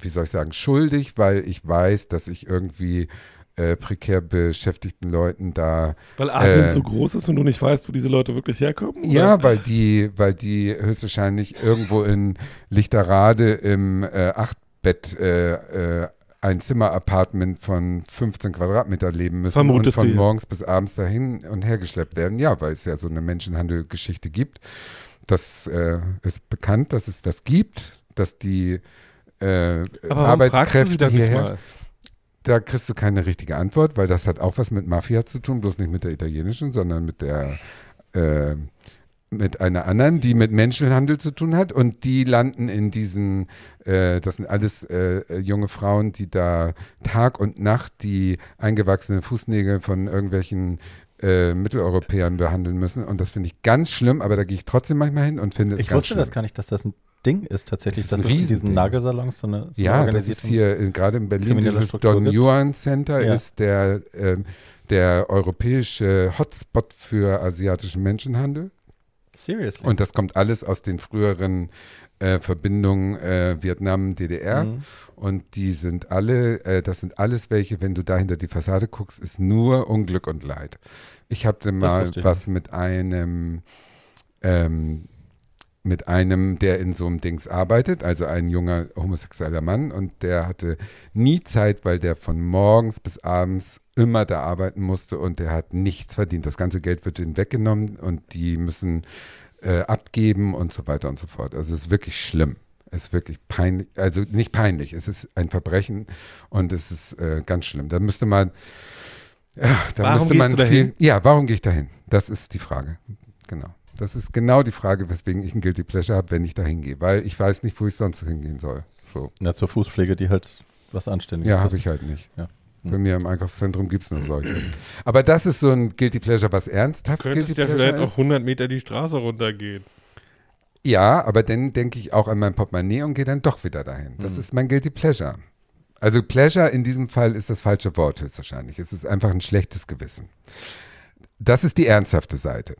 wie soll ich sagen, schuldig, weil ich weiß, dass ich irgendwie äh, prekär beschäftigten Leuten da... Weil Asien äh, so groß ist und du nicht weißt, wo diese Leute wirklich herkommen? Oder? Ja, weil die, weil die höchstwahrscheinlich irgendwo in Lichterade im äh, Achtbett äh, äh, ein Zimmer-Apartment von fünfzehn Quadratmeter leben müssen Vermutest und von morgens bis abends dahin und hergeschleppt werden. Ja, weil es ja so eine Menschenhandel-Geschichte gibt. Das äh, ist bekannt, dass es das gibt, dass die äh, Arbeitskräfte hierher... Da kriegst du keine richtige Antwort, weil das hat auch was mit Mafia zu tun, bloß nicht mit der italienischen, sondern mit der... Äh, mit einer anderen, die mit Menschenhandel zu tun hat und die landen in diesen, äh, das sind alles äh, junge Frauen, die da Tag und Nacht die eingewachsenen Fußnägel von irgendwelchen äh, Mitteleuropäern behandeln müssen. Und das finde ich ganz schlimm, aber da gehe ich trotzdem manchmal hin und finde es ich ganz schlimm. Ich wusste das gar nicht, dass das ein Ding ist tatsächlich, das ist dass es in diesen Nagelsalons so eine so ja, das ist hier in, gerade in Berlin dieses Struktur Don Juan Center ja. ist der, äh, der europäische Hotspot für asiatischen Menschenhandel. Seriously? Und das kommt alles aus den früheren äh, Verbindungen äh, Vietnam, D D R mhm. und die sind alle, äh, das sind alles welche, wenn du da hinter die Fassade guckst, ist nur Unglück und Leid. Ich hatte mal was mit einem ähm, mit einem, der in so einem Dings arbeitet, also ein junger homosexueller Mann und der hatte nie Zeit, weil der von morgens bis abends immer da arbeiten musste und der hat nichts verdient. Das ganze Geld wird ihnen weggenommen und die müssen äh, abgeben und so weiter und so fort. Also es ist wirklich schlimm. Es ist wirklich peinlich, also nicht peinlich, es ist ein Verbrechen und es ist äh, ganz schlimm. Da müsste man, äh, da warum müsste man viel, ja, warum gehe ich dahin? Das ist die Frage, genau. Das ist genau die Frage, weswegen ich ein Guilty Pleasure habe, wenn ich da hingehe. Weil ich weiß nicht, wo ich sonst hingehen soll. So. Na, zur Fußpflege, die halt was Anständiges ist. Ja, habe ich halt nicht. Ja. Hm. Bei mir im Einkaufszentrum gibt es nur solche. Aber das ist so ein Guilty Pleasure, was ernsthaft Guilty Pleasure ist. Du könntest ja vielleicht auch hundert Meter die Straße runtergehen. Ja, aber dann denke ich auch an mein Portemonnaie und gehe dann doch wieder dahin. Das hm. ist mein Guilty Pleasure. Also Pleasure in diesem Fall ist das falsche Wort höchstwahrscheinlich. Es ist einfach ein schlechtes Gewissen. Das ist die ernsthafte Seite.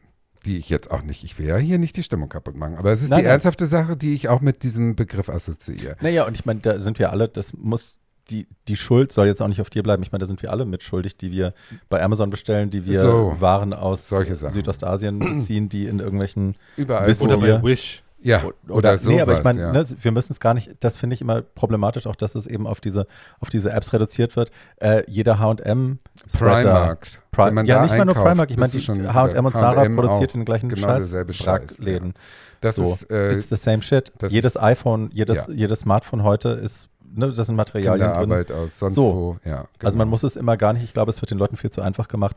Die ich jetzt auch nicht, ich will ja hier nicht die Stimmung kaputt machen, aber es ist nein, die nein. ernsthafte Sache, die ich auch mit diesem Begriff assoziiere. Naja, und ich meine, da sind wir alle, das muss, die, die Schuld soll jetzt auch nicht auf dir bleiben. Ich meine, da sind wir alle mitschuldig, die wir bei Amazon bestellen, die wir so, Waren aus Südostasien beziehen, die in irgendwelchen überall wissen oder wir, bei Wish. Ja, oder, oder, oder so. Nee, aber ich meine, ja. ne, wir müssen es gar nicht, das finde ich immer problematisch, auch dass es eben auf diese, auf diese Apps reduziert wird. Äh, jeder H und M Primark. Prime, ja, nicht mal nur Primark, ich meine, H und M und Zara produziert den gleichen genau Scheiß. Schlackläden. Ja. Das so. ist, äh, it's the same shit. Jedes ist, iPhone, jedes, ja. jedes Smartphone heute ist, ne, das sind Materialien Kinderarbeit drin. Aus, sonst so. wo. Ja, genau. Also man muss es immer gar nicht, ich glaube, es wird den Leuten viel zu einfach gemacht,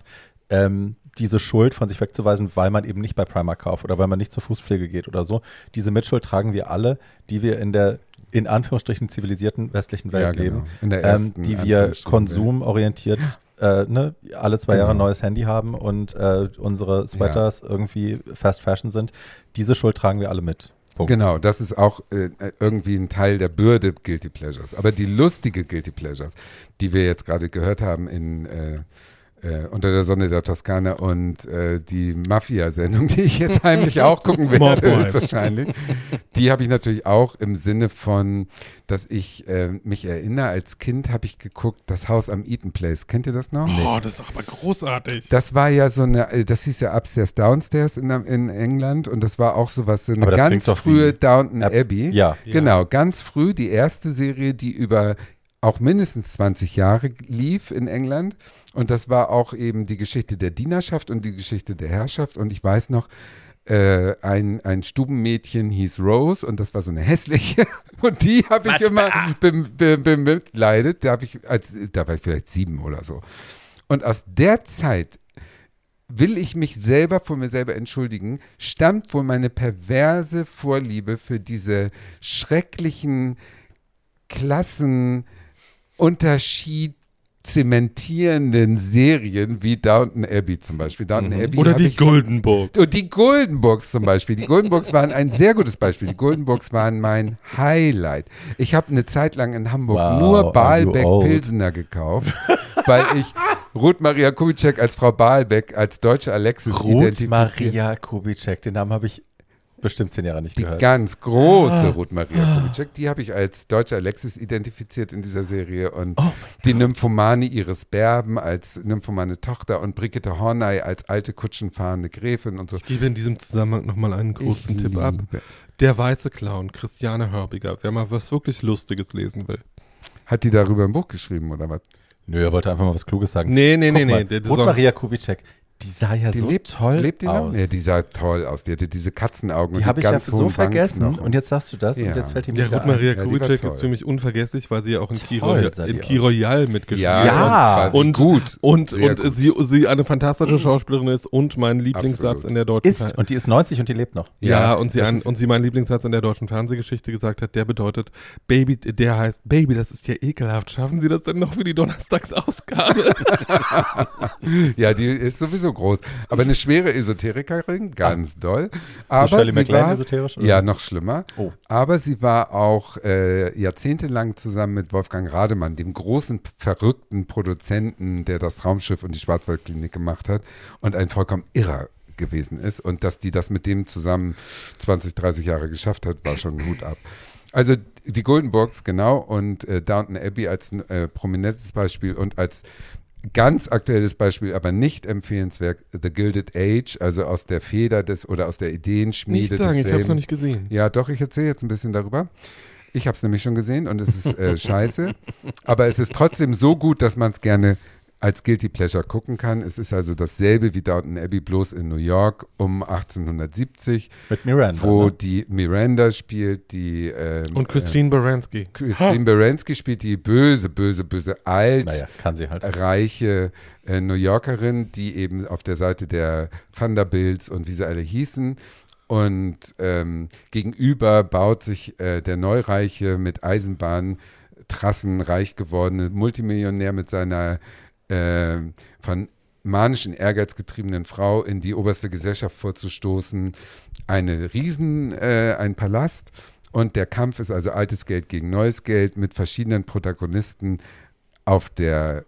ähm, diese Schuld von sich wegzuweisen, weil man eben nicht bei Primark kauft oder weil man nicht zur Fußpflege geht oder so. Diese Mitschuld tragen wir alle, die wir in der, in Anführungsstrichen, zivilisierten westlichen Welt ja, genau. leben, in der ersten, ähm, die wir konsumorientiert äh, ne, alle zwei genau. Jahre ein neues Handy haben und äh, unsere Sweaters ja. irgendwie Fast Fashion sind. Diese Schuld tragen wir alle mit. Punkt. Genau, das ist auch äh, irgendwie ein Teil der Bürde Guilty Pleasures. Aber die lustige Guilty Pleasures, die wir jetzt gerade gehört haben in äh, Äh, unter der Sonne der Toskana und äh, die Mafia-Sendung, die ich jetzt heimlich auch gucken werde, höchstwahrscheinlich. Die habe ich natürlich auch im Sinne von, dass ich äh, mich erinnere, als Kind habe ich geguckt, das Haus am Eaton Place. Kennt ihr das noch? Oh, das ist doch aber großartig. Das war ja so eine, das hieß ja Upstairs Downstairs in, in England und das war auch sowas, so eine ganz frühe Downton Abbey. Ja. Genau, ganz früh die erste Serie, die über auch mindestens zwanzig Jahre lief in England und das war auch eben die Geschichte der Dienerschaft und die Geschichte der Herrschaft und ich weiß noch, äh, ein, ein Stubenmädchen hieß Rose und das war so eine hässliche und die habe ich immer bemitleidet, da, da war ich vielleicht sieben oder so und aus der Zeit will ich mich selber vor mir selber entschuldigen, stammt wohl meine perverse Vorliebe für diese schrecklichen Klassen Unterschied zementierenden Serien wie Downton Abbey zum Beispiel. Downton mhm. Abbey oder die Golden Books. Und die Golden Books zum Beispiel. Die Golden Books waren ein sehr gutes Beispiel. Die Golden Books waren mein Highlight. Ich habe eine Zeit lang in Hamburg wow, nur Balbeck-Pilsener gekauft, weil ich Ruth Maria Kubitschek als Frau Balbeck, als deutsche Alexis identifiziert. Ruth Maria Kubitschek, den Namen habe ich bestimmt zehn Jahre nicht die gehört. Die ganz große ah. Ruth Maria Kubitschek, die habe ich als deutsche Alexis identifiziert in dieser Serie und oh die Nymphomane Iris Berben als nymphomane Tochter und Brigitte Horney als alte kutschenfahrende Gräfin und so. Ich gebe in diesem Zusammenhang nochmal einen großen ich Tipp ab. Der weiße Clown, Christiane Hörbiger, wer mal was wirklich Lustiges lesen will. Hat die darüber ein Buch geschrieben oder was? Nö, er wollte einfach mal was Kluges sagen. Nee, nee, nee, nee. nee. Ruth Maria Kubitschek. Die sah ja die so lebt, toll lebt die aus. Ja, die sah toll aus. Die hatte diese Katzenaugen. Die habe ich ja so vergessen. Und jetzt sagst du das ja. und jetzt fällt die mir wieder ein. Maria Kubitschek ja, ist für mich unvergesslich, weil sie ja auch in Key Royale mitgespielt hat. Ja, und, und, gut. Und, und gut. Sie, sie eine fantastische Schauspielerin ist und mein Lieblingssatz Absolut. in der deutschen ist, Ver- Und die ist neunzig und die lebt noch. Ja, ja und, sie ein, und sie meinen Lieblingssatz in der deutschen Fernsehgeschichte gesagt hat, der bedeutet, Baby, der heißt, Baby, das ist ja ekelhaft. Schaffen Sie das denn noch für die Donnerstagsausgabe? Ja, die ist sowieso so groß. Aber eine schwere Esoterikerin, ganz doll. Aber so Shirley MacLaine war, esoterisch? Oder? Ja, noch schlimmer. Oh. Aber sie war auch äh, jahrzehntelang zusammen mit Wolfgang Rademann, dem großen, verrückten Produzenten, der das Raumschiff und die Schwarzwaldklinik gemacht hat und ein vollkommen irrer gewesen ist. Und dass die das mit dem zusammen zwanzig, dreißig Jahre geschafft hat, war schon ein Hut ab. Also die Golden Box, genau, und äh, Downton Abbey als ein äh, prominentes Beispiel und als ganz aktuelles Beispiel, aber nicht empfehlenswert, The Gilded Age, also aus der Feder des oder aus der Ideenschmiede. Nicht sagen, desselben. Ich habe es noch nicht gesehen. Ja, doch, ich erzähle jetzt ein bisschen darüber. Ich habe es nämlich schon gesehen und es ist äh, scheiße, aber es ist trotzdem so gut, dass man es gerne als Guilty Pleasure gucken kann. Es ist also dasselbe wie Downton Abbey, bloß in New York um achtzehnhundertsiebzig. Mit Miranda. Wo ne? die Miranda spielt, die ähm, und Christine äh, Baranski. Christine ha. Baranski spielt die böse, böse, böse, alt, naja, kann sie halt. reiche äh, New Yorkerin, die eben auf der Seite der Vanderbilts und wie sie alle hießen. Und ähm, gegenüber baut sich äh, der Neureiche mit Eisenbahntrassen reich gewordene Multimillionär mit seiner Äh, von manischen Ehrgeiz getriebenen Frau in die oberste Gesellschaft vorzustoßen, eine Riesen, äh, ein Palast, und der Kampf ist also altes Geld gegen neues Geld mit verschiedenen Protagonisten. Auf der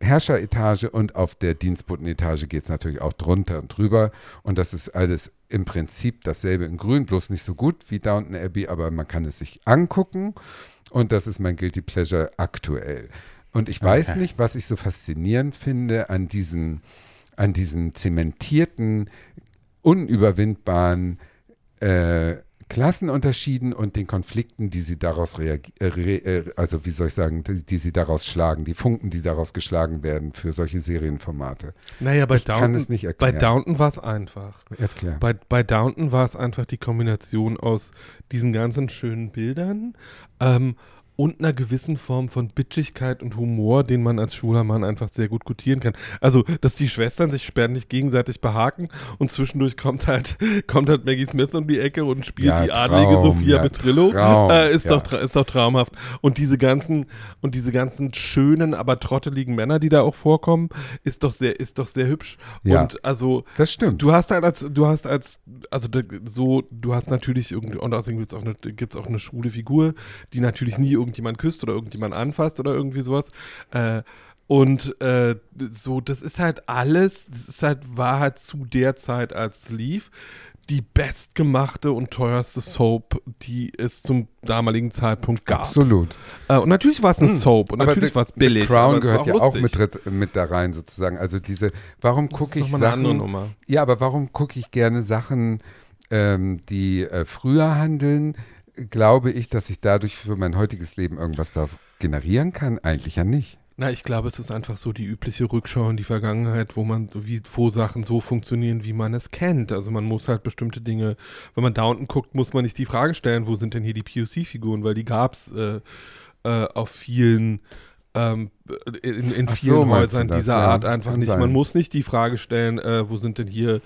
Herrscheretage und auf der Dienstbotenetage geht es natürlich auch drunter und drüber, und das ist alles im Prinzip dasselbe in grün, bloß nicht so gut wie Downton Abbey, aber man kann es sich angucken, und das ist mein Guilty Pleasure aktuell. Und ich weiß okay. nicht, was ich so faszinierend finde an diesen, an diesen zementierten, unüberwindbaren äh, Klassenunterschieden und den Konflikten, die sie daraus reagieren, äh, also wie soll ich sagen, die, die sie daraus schlagen, die Funken, die daraus geschlagen werden für solche Serienformate. Naja, bei ich Downton, kann es nicht erklären. Bei Downton war es einfach. Erklär. Bei, bei Downton war es einfach die Kombination aus diesen ganzen schönen Bildern, ähm, und einer gewissen Form von Bitchigkeit und Humor, den man als schwuler Mann einfach sehr gut gutieren kann. Also, dass die Schwestern sich spärlich gegenseitig behaken und zwischendurch kommt halt, kommt halt Maggie Smith um die Ecke und spielt ja, die Traum, adlige Sophia ja, Petrillo. Traum, äh, ist, ja. doch, ist doch traumhaft. Und diese ganzen, und diese ganzen schönen, aber trotteligen Männer, die da auch vorkommen, ist doch sehr, ist doch sehr hübsch. Ja, und also, das stimmt. Du hast halt als, du hast als, also so, du hast natürlich irgendwie, und außerdem gibt es auch eine, gibt's auch eine schwule Figur, die natürlich nie irgendwie irgendjemand küsst oder irgendjemand anfasst oder irgendwie sowas. Äh, und äh, so, das ist halt alles, das ist halt, war halt zu der Zeit, als es lief, die bestgemachte und teuerste Soap, die es zum damaligen Zeitpunkt gab. Absolut. Äh, und natürlich war es eine Soap und aber natürlich war es billig. The Crown gehört ja auch mit, mit da rein sozusagen. Also diese, warum gucke ich Sachen. Das ist nochmal eine andere Nummer. Ja, aber warum gucke ich gerne Sachen, ähm, die äh, früher handeln, glaube ich, dass ich dadurch für mein heutiges Leben irgendwas da generieren kann? Eigentlich ja nicht. Na, ich glaube, es ist einfach so die übliche Rückschau in die Vergangenheit, wo man, wie, wo Sachen so funktionieren, wie man es kennt. Also man muss halt bestimmte Dinge, wenn man Downton guckt, muss man nicht die Frage stellen, wo sind denn hier die P O C-Figuren, weil die gab es äh, äh, auf vielen Ähm, in, in vielen so, Häusern das, dieser ja, Art einfach nicht. Sein. Man muss nicht die Frage stellen, äh, wo sind denn hier,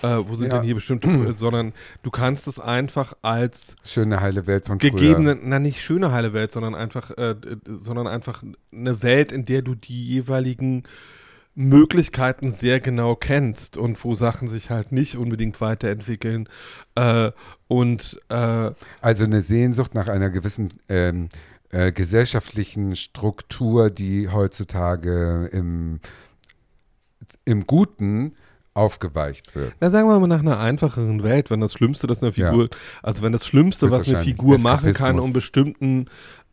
äh, wo sind ja. denn hier bestimmte, sondern du kannst es einfach als schöne heile Welt von gegebenen, früher. Na nicht schöne heile Welt, sondern einfach, äh, sondern einfach eine Welt, in der du die jeweiligen Möglichkeiten sehr genau kennst und wo Sachen sich halt nicht unbedingt weiterentwickeln äh, und äh, also eine Sehnsucht nach einer gewissen ähm, Äh, gesellschaftlichen Struktur, die heutzutage im, im Guten aufgeweicht wird. Na, sagen wir mal nach einer einfacheren Welt, wenn das Schlimmste, das eine Figur, ja. also wenn das Schlimmste, was eine Figur machen kann, um bestimmten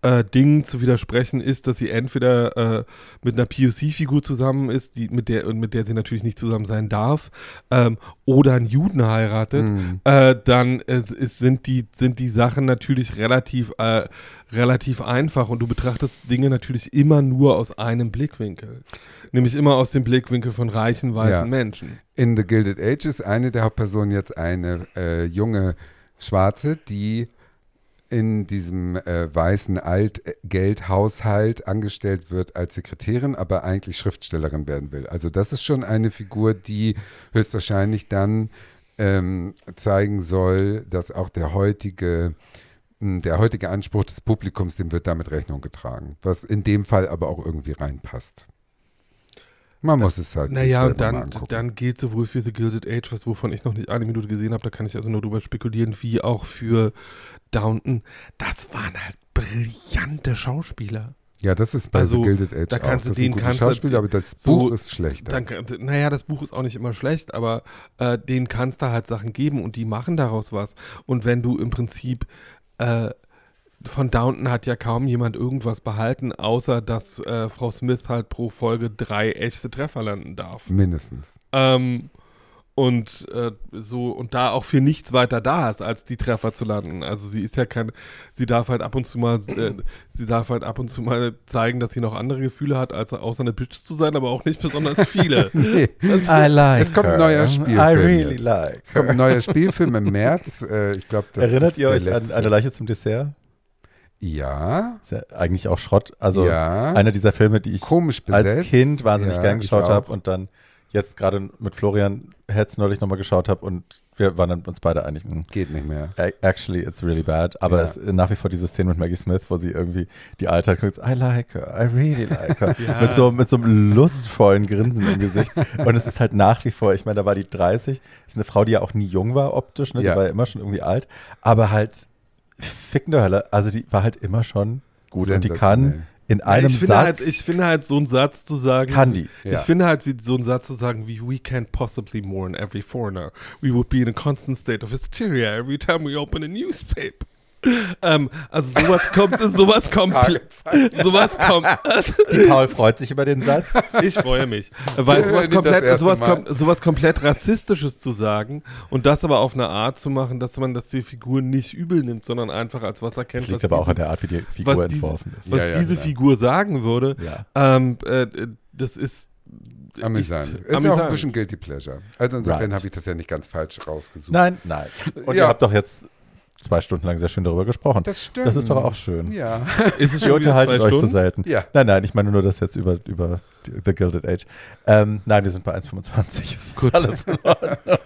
äh, Dingen zu widersprechen, ist, dass sie entweder äh, mit einer P O C-Figur zusammen ist, die, mit der, mit der sie natürlich nicht zusammen sein darf, ähm, oder einen Juden heiratet, mhm. äh, dann ist, ist, sind, die, sind die Sachen natürlich relativ äh, relativ einfach und du betrachtest Dinge natürlich immer nur aus einem Blickwinkel. Nämlich immer aus dem Blickwinkel von reichen, weißen ja. Menschen. In The Gilded Age ist eine der Hauptpersonen jetzt eine äh, junge Schwarze, die in diesem äh, weißen Altgeldhaushalt angestellt wird als Sekretärin, aber eigentlich Schriftstellerin werden will. Also das ist schon eine Figur, die höchstwahrscheinlich dann ähm, zeigen soll, dass auch der heutige Der heutige Anspruch des Publikums, dem wird damit Rechnung getragen, was in dem Fall aber auch irgendwie reinpasst. Man muss es halt na sich ja, dann, mal angucken. Naja, dann gilt sowohl für The Gilded Age, was wovon ich noch nicht eine Minute gesehen habe, da kann ich also nur drüber spekulieren, wie auch für Downton. Das waren halt brillante Schauspieler. Ja, das ist bei also, The Gilded Age da kannst auch. Das den kannst Schauspieler, du, aber das so, Buch ist schlechter. Dann, naja, das Buch ist auch nicht immer schlecht, aber äh, denen kannst du halt Sachen geben und die machen daraus was. Und wenn du im Prinzip äh, von Downton hat ja kaum jemand irgendwas behalten, außer dass äh, Frau Smith halt pro Folge drei echte Treffer landen darf. Mindestens. Ähm, und äh, so und da auch für nichts weiter da ist, als die Treffer zu landen. Also sie ist ja kein, sie darf halt ab und zu mal, äh, sie darf halt ab und zu mal zeigen, dass sie noch andere Gefühle hat, als außer eine Bitch zu sein, aber auch nicht besonders viele. Nee. I like Jetzt kommt her. ein neuer Spielfilm. I really jetzt. like Jetzt kommt ein neuer Spielfilm im März. Äh, ich glaub, das Erinnert ist ihr euch an Eine Leiche zum Dessert? Ja. Ist ja eigentlich auch Schrott. Also ja. einer dieser Filme, die ich Komisch besetzt. als Kind wahnsinnig ja, gern geschaut habe und dann jetzt gerade mit Florian Hetz neulich nochmal geschaut habe und wir waren dann uns beide einig. Geht nicht mehr. Actually, it's really bad. Aber ja. es ist nach wie vor diese Szene mit Maggie Smith, wo sie irgendwie die Alte guckt, I like her, I really like her. ja. mit, so, mit so einem lustvollen Grinsen im Gesicht. Und es ist halt nach wie vor, ich meine, da war die dreißig, ist eine Frau, die ja auch nie jung war optisch, ne? ja. die war ja immer schon irgendwie alt, aber halt fickende Hölle. Also die war halt immer schon gut und die kann in einem ich Satz. Halt, ich finde halt so einen Satz zu sagen. Kann die. Ich ja. finde halt wie, so einen Satz zu sagen wie we can't possibly mourn every foreigner. We would be in a constant state of hysteria every time we open a newspaper. Ähm, also sowas kommt, sowas kommt, sowas kommt. Die Paul freut sich über den Satz. Ich freue mich, weil sowas komplett, sowas, kom- sowas komplett Rassistisches zu sagen und das aber auf eine Art zu machen, dass man das die Figur nicht übel nimmt, sondern einfach als was erkennt. Das liegt was aber diese, auch an der Art, wie die Figur was entworfen diese, ist. Was ja, ja, diese genau. Figur sagen würde, ja. ähm, äh, das ist amüsant. Ich, ist amüsant. Ja auch ein bisschen Guilty Pleasure. Also insofern right. habe ich das ja nicht ganz falsch rausgesucht. Nein, nein. Und ja. ihr habt doch jetzt zwei Stunden lang sehr schön darüber gesprochen. Das stimmt. Das ist doch auch schön. Ja. Ist es Ihr unterhaltet euch Stunden? so selten. Ja. Nein, nein, ich meine nur das jetzt über, über The Gilded Age. Ähm, nein, wir sind bei eins Komma fünfundzwanzig. Das Gut. ist alles in Ordnung.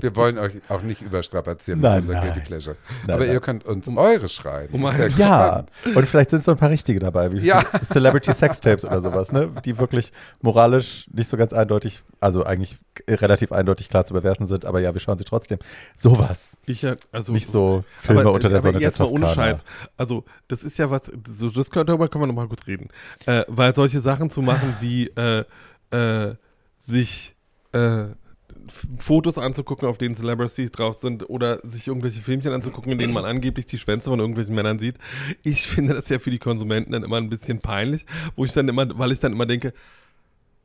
Wir wollen euch auch nicht überstrapazieren mit nein, unserem Guilty Pleasure. Nein, Aber nein. ihr könnt uns um eure schreiben. Um eure Ja. Gespannt. Und vielleicht sind so ein paar richtige dabei, wie ja. Celebrity Sextapes oder sowas, ne? Die wirklich moralisch nicht so ganz eindeutig, also eigentlich relativ eindeutig klar zu bewerten sind, aber ja, wir schauen sie trotzdem. Sowas. Ich, also, nicht so Filme aber, unter der aber Sonne jetzt der Toskana. Mal ohne Scheiß. Also, das ist ja was, so, das können, darüber können wir nochmal kurz reden. Äh, weil solche Sachen zu machen wie Die, äh, äh, sich äh, F- Fotos anzugucken, auf denen Celebrities drauf sind oder sich irgendwelche Filmchen anzugucken, in denen man angeblich die Schwänze von irgendwelchen Männern sieht. Ich finde das ja für die Konsumenten dann immer ein bisschen peinlich, wo ich dann immer, weil ich dann immer denke,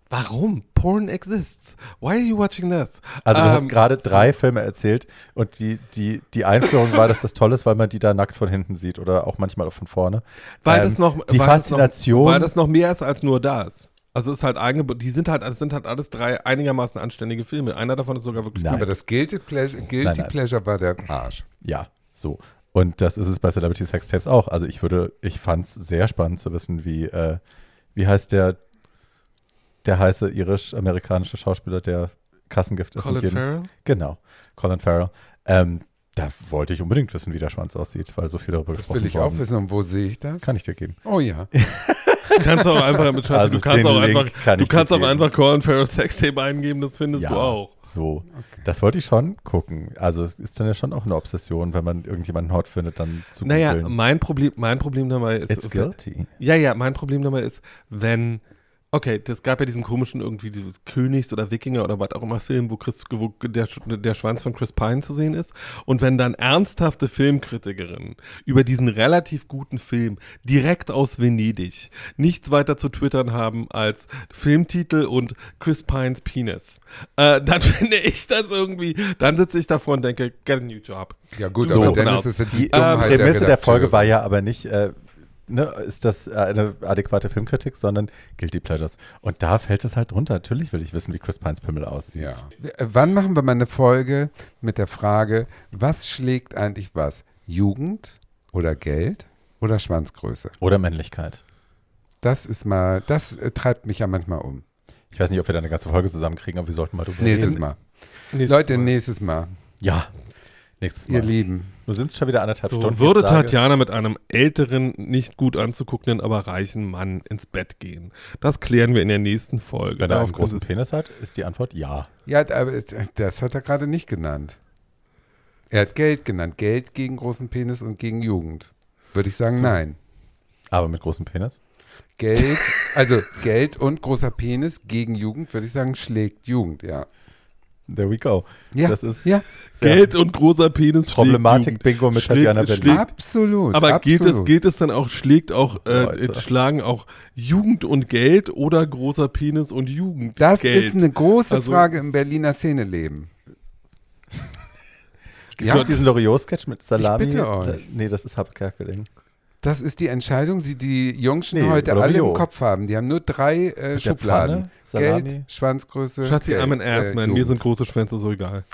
warum? Porn exists. Why are you watching this? Also du um, hast gerade drei so. Filme erzählt und die, die, die Einführung war, dass das toll ist, weil man die da nackt von hinten sieht oder auch manchmal auch von vorne. Weil ähm, das noch die weil Faszination. Das noch, weil das noch mehr ist als nur das. Also ist halt eingebaut, die sind halt, das sind halt alles drei einigermaßen anständige Filme. Einer davon ist sogar wirklich nein. Aber das Guilty Pleasure, Guilty nein, nein. Pleasure war der Arsch. Ja, so. Und das ist es bei Celebrity Sex Tapes auch. Also ich würde, ich fand's sehr spannend zu wissen, wie, äh, wie heißt der, der heiße irisch-amerikanische Schauspieler, der Kassengift ist. Colin Farrell? Genau, Colin Farrell. Ähm, Da wollte ich unbedingt wissen, wie der Schwanz aussieht, weil so viel darüber das gesprochen wurde. Das will ich worden. auch wissen. Und wo sehe ich das? Kann ich dir geben. Oh ja. Du kannst auch einfach mit Schatz, also du kannst auch Link einfach, kann du kannst auch einfach Colin Farrell Sextape eingeben, das findest ja, du auch. So. Okay. Das wollte ich schon gucken. Also es ist dann ja schon auch eine Obsession, wenn man irgendjemanden hot findet, dann zu googeln. Naja, mein Problem, mein Problem dabei ist. It's guilty. Ja, ja, mein Problem dabei ist, wenn. Okay, das gab ja diesen komischen irgendwie dieses Königs- oder Wikinger- oder was auch immer Film, wo, Chris, wo der, der Schwanz von Chris Pine zu sehen ist. Und wenn dann ernsthafte Filmkritikerinnen über diesen relativ guten Film direkt aus Venedig nichts weiter zu twittern haben als Filmtitel und Chris Pines Penis, äh, dann finde ich das irgendwie, dann sitze ich davor und denke, get a new job. Ja gut, so, aber Dennis ist jetzt die Dummheit der Prämisse der Folge war ja aber nicht äh, Ne, ist das eine adäquate Filmkritik, sondern Guilty Pleasures. Und da fällt es halt runter. Natürlich will ich wissen, wie Chris Pines Pimmel aussieht. Ja. Wann machen wir mal eine Folge mit der Frage, was schlägt eigentlich was? Jugend oder Geld oder Schwanzgröße? Oder Männlichkeit. Das ist mal, das äh, treibt mich ja manchmal um. Ich weiß nicht, ob wir da eine ganze Folge zusammenkriegen, aber wir sollten mal drüber nächstes reden. Mal. Nächstes Leute, Mal. Leute, nächstes Mal. Ja. nächstes Mal. Ihr Lieben. Wir sind schon wieder anderthalb so, Stunden. Würde Tatjana mit einem älteren, nicht gut anzuguckenden, aber reichen Mann ins Bett gehen? Das klären wir in der nächsten Folge. Wenn er einen großen Penis hat, ist die Antwort ja. Ja, aber das hat er gerade nicht genannt. Er hat Geld genannt. Geld gegen großen Penis und gegen Jugend. Würde ich sagen, so. Nein. Aber mit großem Penis? Geld, also Geld und großer Penis gegen Jugend, würde ich sagen, schlägt Jugend, ja. There we go. Ja, das ist ja. Geld ja. und großer Penis. Problematik Bingo mit schlägt, Tatjana Berlin. Schlägt, absolut. Aber absolut. Geht es, geht es dann auch, schlägt auch, äh, schlagen auch Jugend und Geld oder großer Penis und Jugend? Das Geld. Ist eine große also, Frage im Berliner Szeneleben. Gibt es diesen Loriot-Sketch mit Salami? Ich bitte euch. Nee, das ist Habe Kerkeling. Das ist die Entscheidung, die die Jungschen nee, heute alle Rio. Im Kopf haben. Die haben nur drei äh, Schubladen. Pfanne, Geld, Schwanzgröße. Schatzi, I'm an ass, man. Mir sind große Schwänze so egal.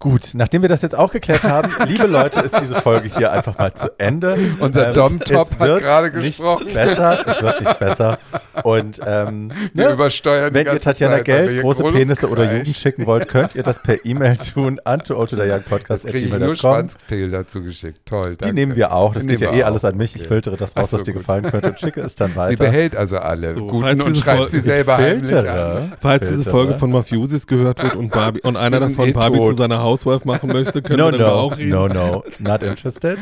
Gut, nachdem wir das jetzt auch geklärt haben, liebe Leute, ist diese Folge hier einfach mal zu Ende. Unser ähm, Dom-Top hat gerade gesprochen. Nicht besser, es wird nicht besser. Und ähm, wir übersteuern wenn ihr Tatjana Zeit, Geld, große Penisse Kreisch. Oder Jugend schicken wollt, könnt ihr das per E-Mail tun an too old to die young podcast at gmail dot com. Kriege ich nur Schwanzbilder zugeschickt. Toll, danke. Die nehmen wir auch. Das geht ja eh alles an mich. Ich filtere das raus, so, was dir gut. gefallen könnte und schicke es dann weiter. Sie behält also alle so, guten und schreibt sie selber heimlich an. Falls diese Folge von Mafiosis gehört wird und, Barbie, und einer davon eh Barbie tot. Zu seiner Housewife machen möchte, können no, wir no, darüber auch reden. No, no, not interested.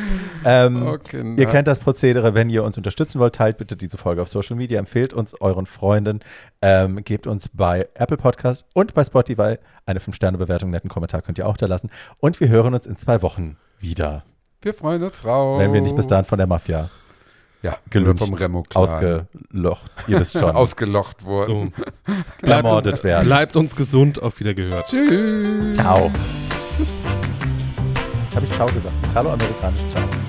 ähm, okay, ihr kennt das Prozedere, wenn ihr uns unterstützen wollt, teilt bitte diese Folge auf Social Media, empfehlt uns euren Freunden, ähm, gebt uns bei Apple Podcast und bei Spotify eine fünf Sterne Bewertung, netten Kommentar könnt ihr auch da lassen und wir hören uns in zwei Wochen wieder. Wir freuen uns drauf. Wenn wir nicht bis dahin von der Mafia ja, gelünscht, vom Remo ausgelocht, ihr wisst schon. Ausgelocht wurden. So. Ermordet werden. Bleibt uns gesund, auf Wiedergehört. Tschüss. Ciao. Habe ich Ciao gesagt? Italo-amerikanisch Ciao.